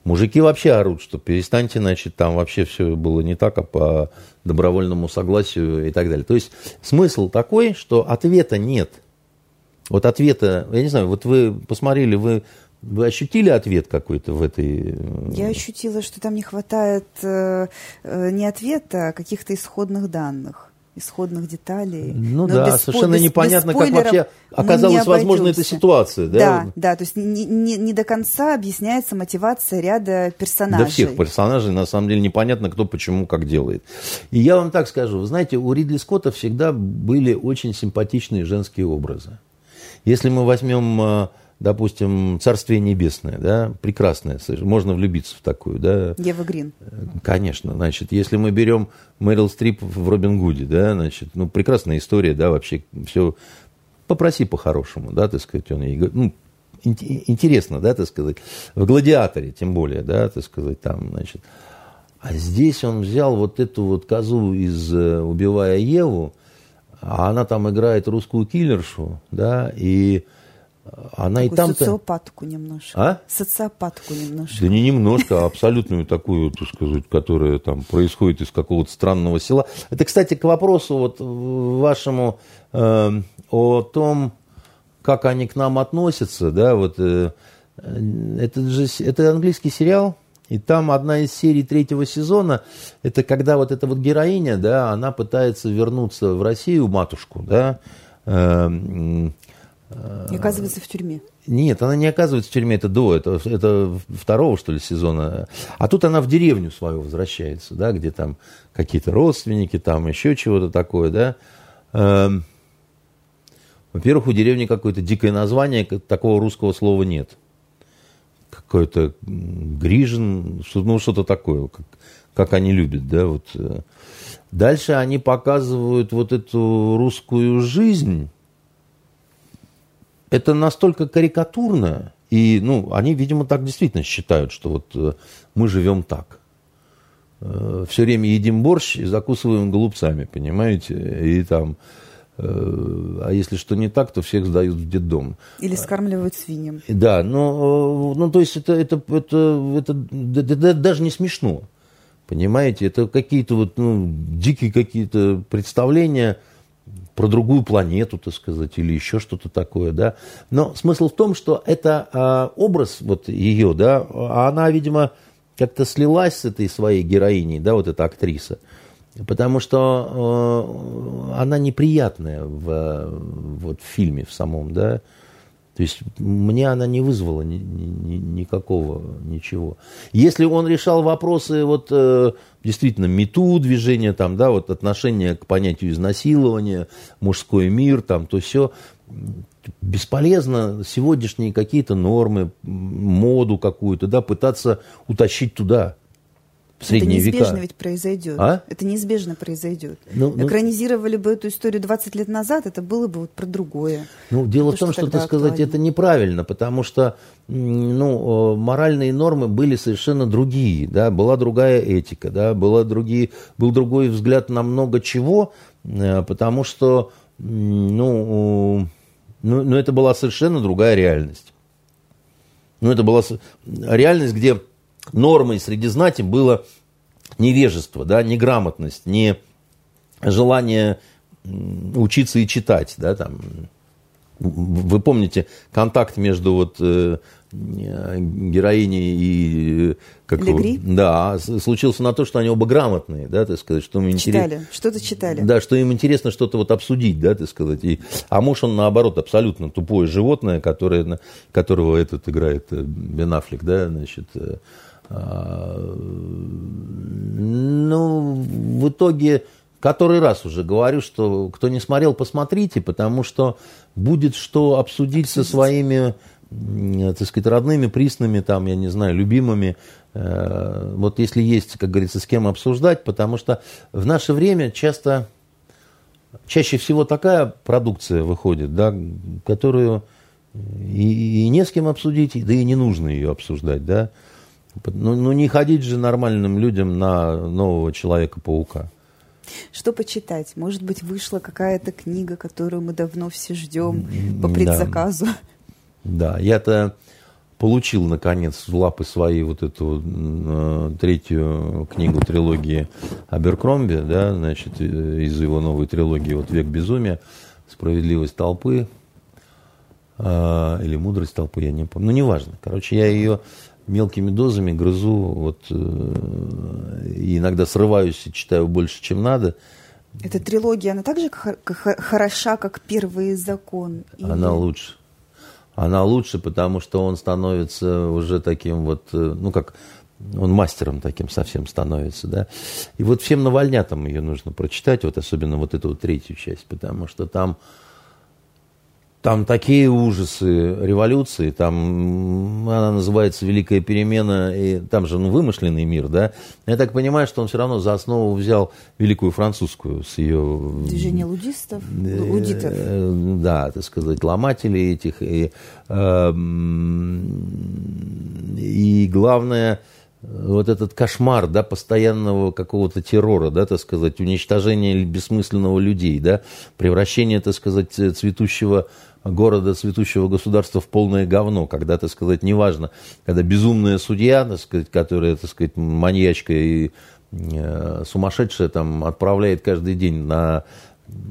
Мужики вообще орут, что перестаньте, значит, там вообще все было не так, а по добровольному согласию и так далее. То есть смысл такой, что ответа нет. Вот ответа, я не знаю, вот вы посмотрели, вы ощутили ответ какой-то в этой... Я ощутила, что там не хватает не ответа, а каких-то исходных данных, исходных деталей. Ну да, совершенно непонятно, как вообще оказалась возможна эта ситуация. Да, да, да, то есть не до конца объясняется мотивация ряда персонажей. Да, всех персонажей, на самом деле, непонятно, кто почему как делает. И я вам так скажу, вы знаете, у Ридли Скотта всегда были очень симпатичные женские образы. Если мы возьмем, допустим, «Царствие небесное», да, прекрасное, можно влюбиться в такую, да. Ева Грин. Конечно, значит, если мы берем Мэрил Стрип в «Робин Гуде», да, значит, ну, прекрасная история, да, вообще все, попроси по-хорошему, да, так сказать, он ей говорит, ну, интересно, да, так сказать, в «Гладиаторе», тем более, да, так сказать, там, значит. А здесь он взял вот эту вот козу из «Убивая Еву», а она там играет русскую киллершу, да, и она такую и там-то... социопатку немножко. А? Социопатку немножко. Да не немножко, а абсолютную такую, так сказать, которая там происходит из какого-то странного села. Это, кстати, к вопросу вот вашему о том, как они к нам относятся, да, вот это английский сериал. И там одна из серий третьего сезона, это когда вот эта вот героиня, да, она пытается вернуться в Россию, матушку, да. И оказывается в тюрьме. Нет, она не оказывается в тюрьме, это до, это второго, что ли, сезона. А тут она в деревню свою возвращается, да, где там какие-то родственники, там еще чего-то такое, да. Во-первых, у деревни какое-то дикое название, такого русского слова нет. Какой-то Грижин, ну, что-то такое, как они любят, да, вот. Дальше они показывают вот эту русскую жизнь. Это настолько карикатурно, и, ну, они, видимо, так действительно считают, что вот мы живем так. Все время едим борщ и закусываем голубцами, понимаете, и там... А если что не так, то всех сдают в детдом. Или скармливают свиньям. Да, ну то есть это даже не смешно, понимаете? Это какие-то вот, ну, дикие какие-то представления про другую планету, так сказать, или еще что-то такое, да. Но смысл в том, что это образ вот ее, да, она, видимо, как-то слилась с этой своей героиней, да, вот эта актриса. Потому что она неприятная вот в фильме в самом, да. То есть мне она не вызвала никакого ничего. Если он решал вопросы вот действительно мету движения, там, да, вот отношение к понятию изнасилования, мужской мир, там, то все бесполезно сегодняшние какие-то нормы, моду какую-то, да, пытаться утащить туда. Это неизбежно века. Ведь произойдет. А? Это неизбежно произойдет. Ну, экранизировали бы эту историю 20 лет назад, это было бы вот про другое. Ну, дело в том, что ты сказать, это неправильно, потому что, ну, моральные нормы были совершенно другие, да, была другая этика, да, был другой взгляд на много чего, потому что, ну, это была совершенно другая реальность. Ну, это была реальность, где... Нормой среди знати было невежество, да, неграмотность, не желание учиться и читать, да, там. Вы помните контакт между вот героиней и... Как Легри? Его, да, случился на то, что они оба грамотные, да, так сказать. Что им читали. Да, что им интересно что-то вот обсудить, да, так сказать. И, а муж, он, наоборот, абсолютно тупое животное, которого этот играет Бен Аффлек, да, значит... Ну, в итоге... Который раз уже говорю, что кто не смотрел, посмотрите, потому что будет что обсудить со своими, так сказать, родными, присными, там, я не знаю, любимыми. Вот если есть, как говорится, с кем обсуждать, потому что в наше время чаще всего такая продукция выходит, да, которую и не с кем обсудить, да и не нужно ее обсуждать, да. Ну, не ходить же нормальным людям на нового Человека-паука. Что почитать? Может быть, вышла какая-то книга, которую мы давно все ждем по предзаказу. Да, я-то получил, наконец, в лапы свои вот эту третью книгу трилогии Аберкромби, да, значит, из его новой трилогии вот «Век безумия», «Справедливость толпы» или «Мудрость толпы», я не помню. Ну, неважно. Короче, я ее мелкими дозами грызу, вот, и иногда срываюсь и читаю больше, чем надо. Эта трилогия, она так же хороша, как «Первый закон»? Или... Она лучше. Она лучше, потому что он становится уже таким вот, ну как, он мастером таким совсем становится, да. И вот всем навальнятам ее нужно прочитать, вот особенно вот эту вот третью часть, потому что там такие ужасы революции, там она называется «Великая перемена», и там же, ну, вымышленный мир, да? Я так понимаю, что он все равно за основу взял Великую Французскую с ее... Движение лудитов. Да, так сказать, ломателей этих. И главное... Вот этот кошмар, да, постоянного какого-то террора, да, так сказать, уничтожения бессмысленного людей, да, превращение, так сказать, цветущего города, цветущего государства в полное говно, когда, так сказать, неважно, когда безумная судья, так сказать, которая, так сказать, маньячка и сумасшедшая, там, отправляет каждый день на...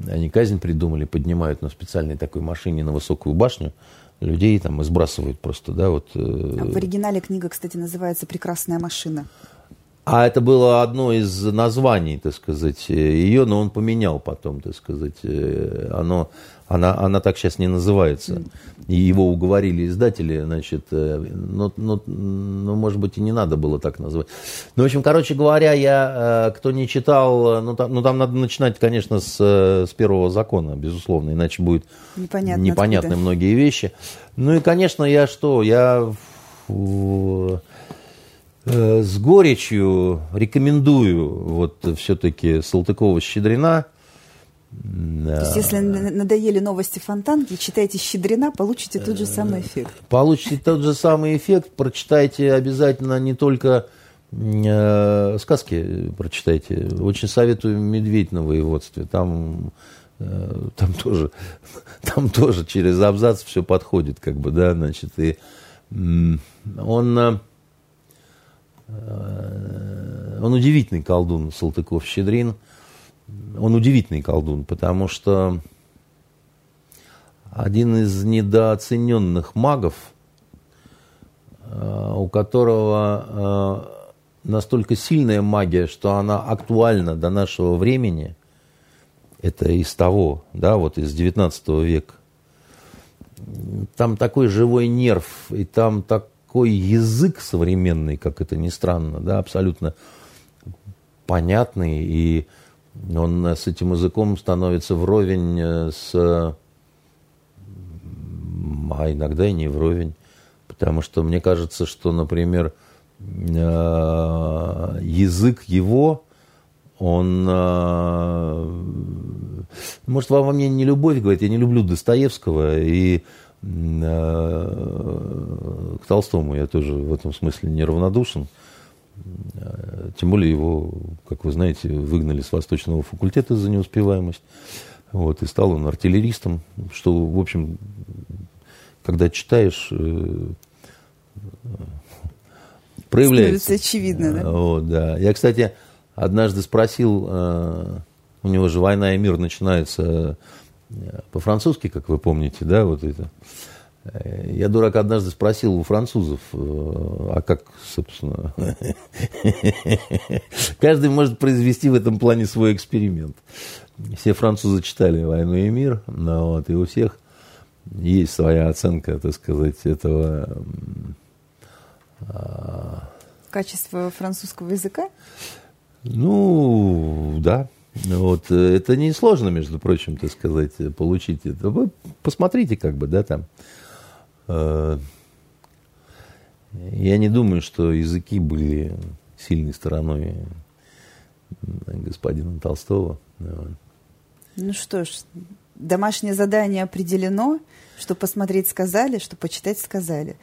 Они казнь придумали, поднимают на специальной такой машине на высокую башню, людей там и сбрасывают просто, да, вот. В оригинале книга, кстати, называется «Прекрасная машина». А это было одно из названий, так сказать, ее, но он поменял потом, так сказать. Она так сейчас не называется. И его уговорили издатели, значит, но, может быть, и не надо было так называть. Ну, в общем, короче говоря, я, кто не читал, там надо начинать, конечно, с «Первого закона», безусловно, иначе будет непонятны многие вещи. Ну и, конечно, я с горечью рекомендую вот все-таки Салтыкова-Щедрина. То есть, если надоели новости Фонтанки, читайте Щедрина, получите тот же самый эффект. Получите тот же самый эффект. Прочитайте обязательно не только сказки, прочитайте. Очень советую «Медведь на воеводстве». Там тоже через абзац все подходит, как бы, да, значит, и он удивительный колдун, Салтыков-Щедрин. Он удивительный колдун, потому что один из недооцененных магов, у которого настолько сильная магия, что она актуальна до нашего времени, это из того, да, вот из 19 века. Там такой живой нерв, и там такой язык современный, как это ни странно, да, абсолютно понятный, и он с этим языком становится вровень с... А иногда и не вровень. Потому что мне кажется, что, например, язык его, он... Может, во мне не любовь, говорит, я не люблю Достоевского, и к Толстому я тоже в этом смысле неравнодушен. Тем более его, как вы знаете, выгнали с восточного факультета за неуспеваемость. Вот, и стал он артиллеристом, что, в общем, когда читаешь, проявляется. Становится очевидно, да? Вот, да. Я, кстати, однажды спросил У него же «Война и мир» начинается по-французски, как вы помните, да, вот это. Я, дурак, однажды спросил у французов, а как, собственно... Каждый может произвести в этом плане свой эксперимент. Все французы читали «Войну и мир», и у всех есть своя оценка, так сказать, этого... Качество французского языка? Ну, да. Это несложно, между прочим, так сказать, получить это. Вы посмотрите, как бы, да, там. Я не думаю, что языки были сильной стороной господина Толстого. Ну что ж, домашнее задание определено, что посмотреть сказали, что почитать сказали.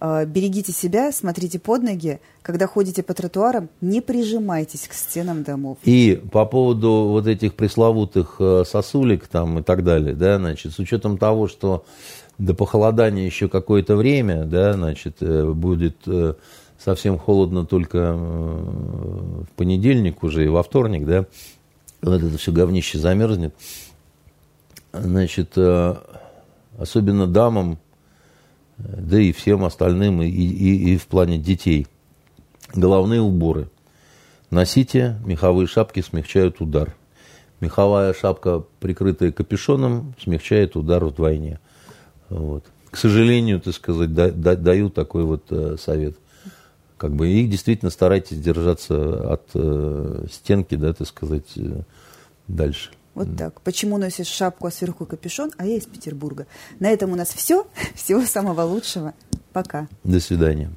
Берегите себя, смотрите под ноги. Когда ходите по тротуарам, не прижимайтесь к стенам домов. И по поводу вот этих пресловутых сосулек там и так далее, да, значит, с учетом того, что до похолодания еще какое-то время, да, значит, будет совсем холодно только в понедельник уже и во вторник, да, вот это все говнище замерзнет. Значит, особенно дамам, да и всем остальным, и в плане детей. Головные уборы. Носите, меховые шапки смягчают удар. Меховая шапка, прикрытая капюшоном, смягчает удар вдвойне. Вот. К сожалению, так сказать, даю такой вот совет. Как бы, и действительно старайтесь держаться от стенки, да, так сказать, дальше. Вот так. Почему носишь шапку, а сверху капюшон? А я из Петербурга. На этом у нас все. Всего самого лучшего. Пока. До свидания.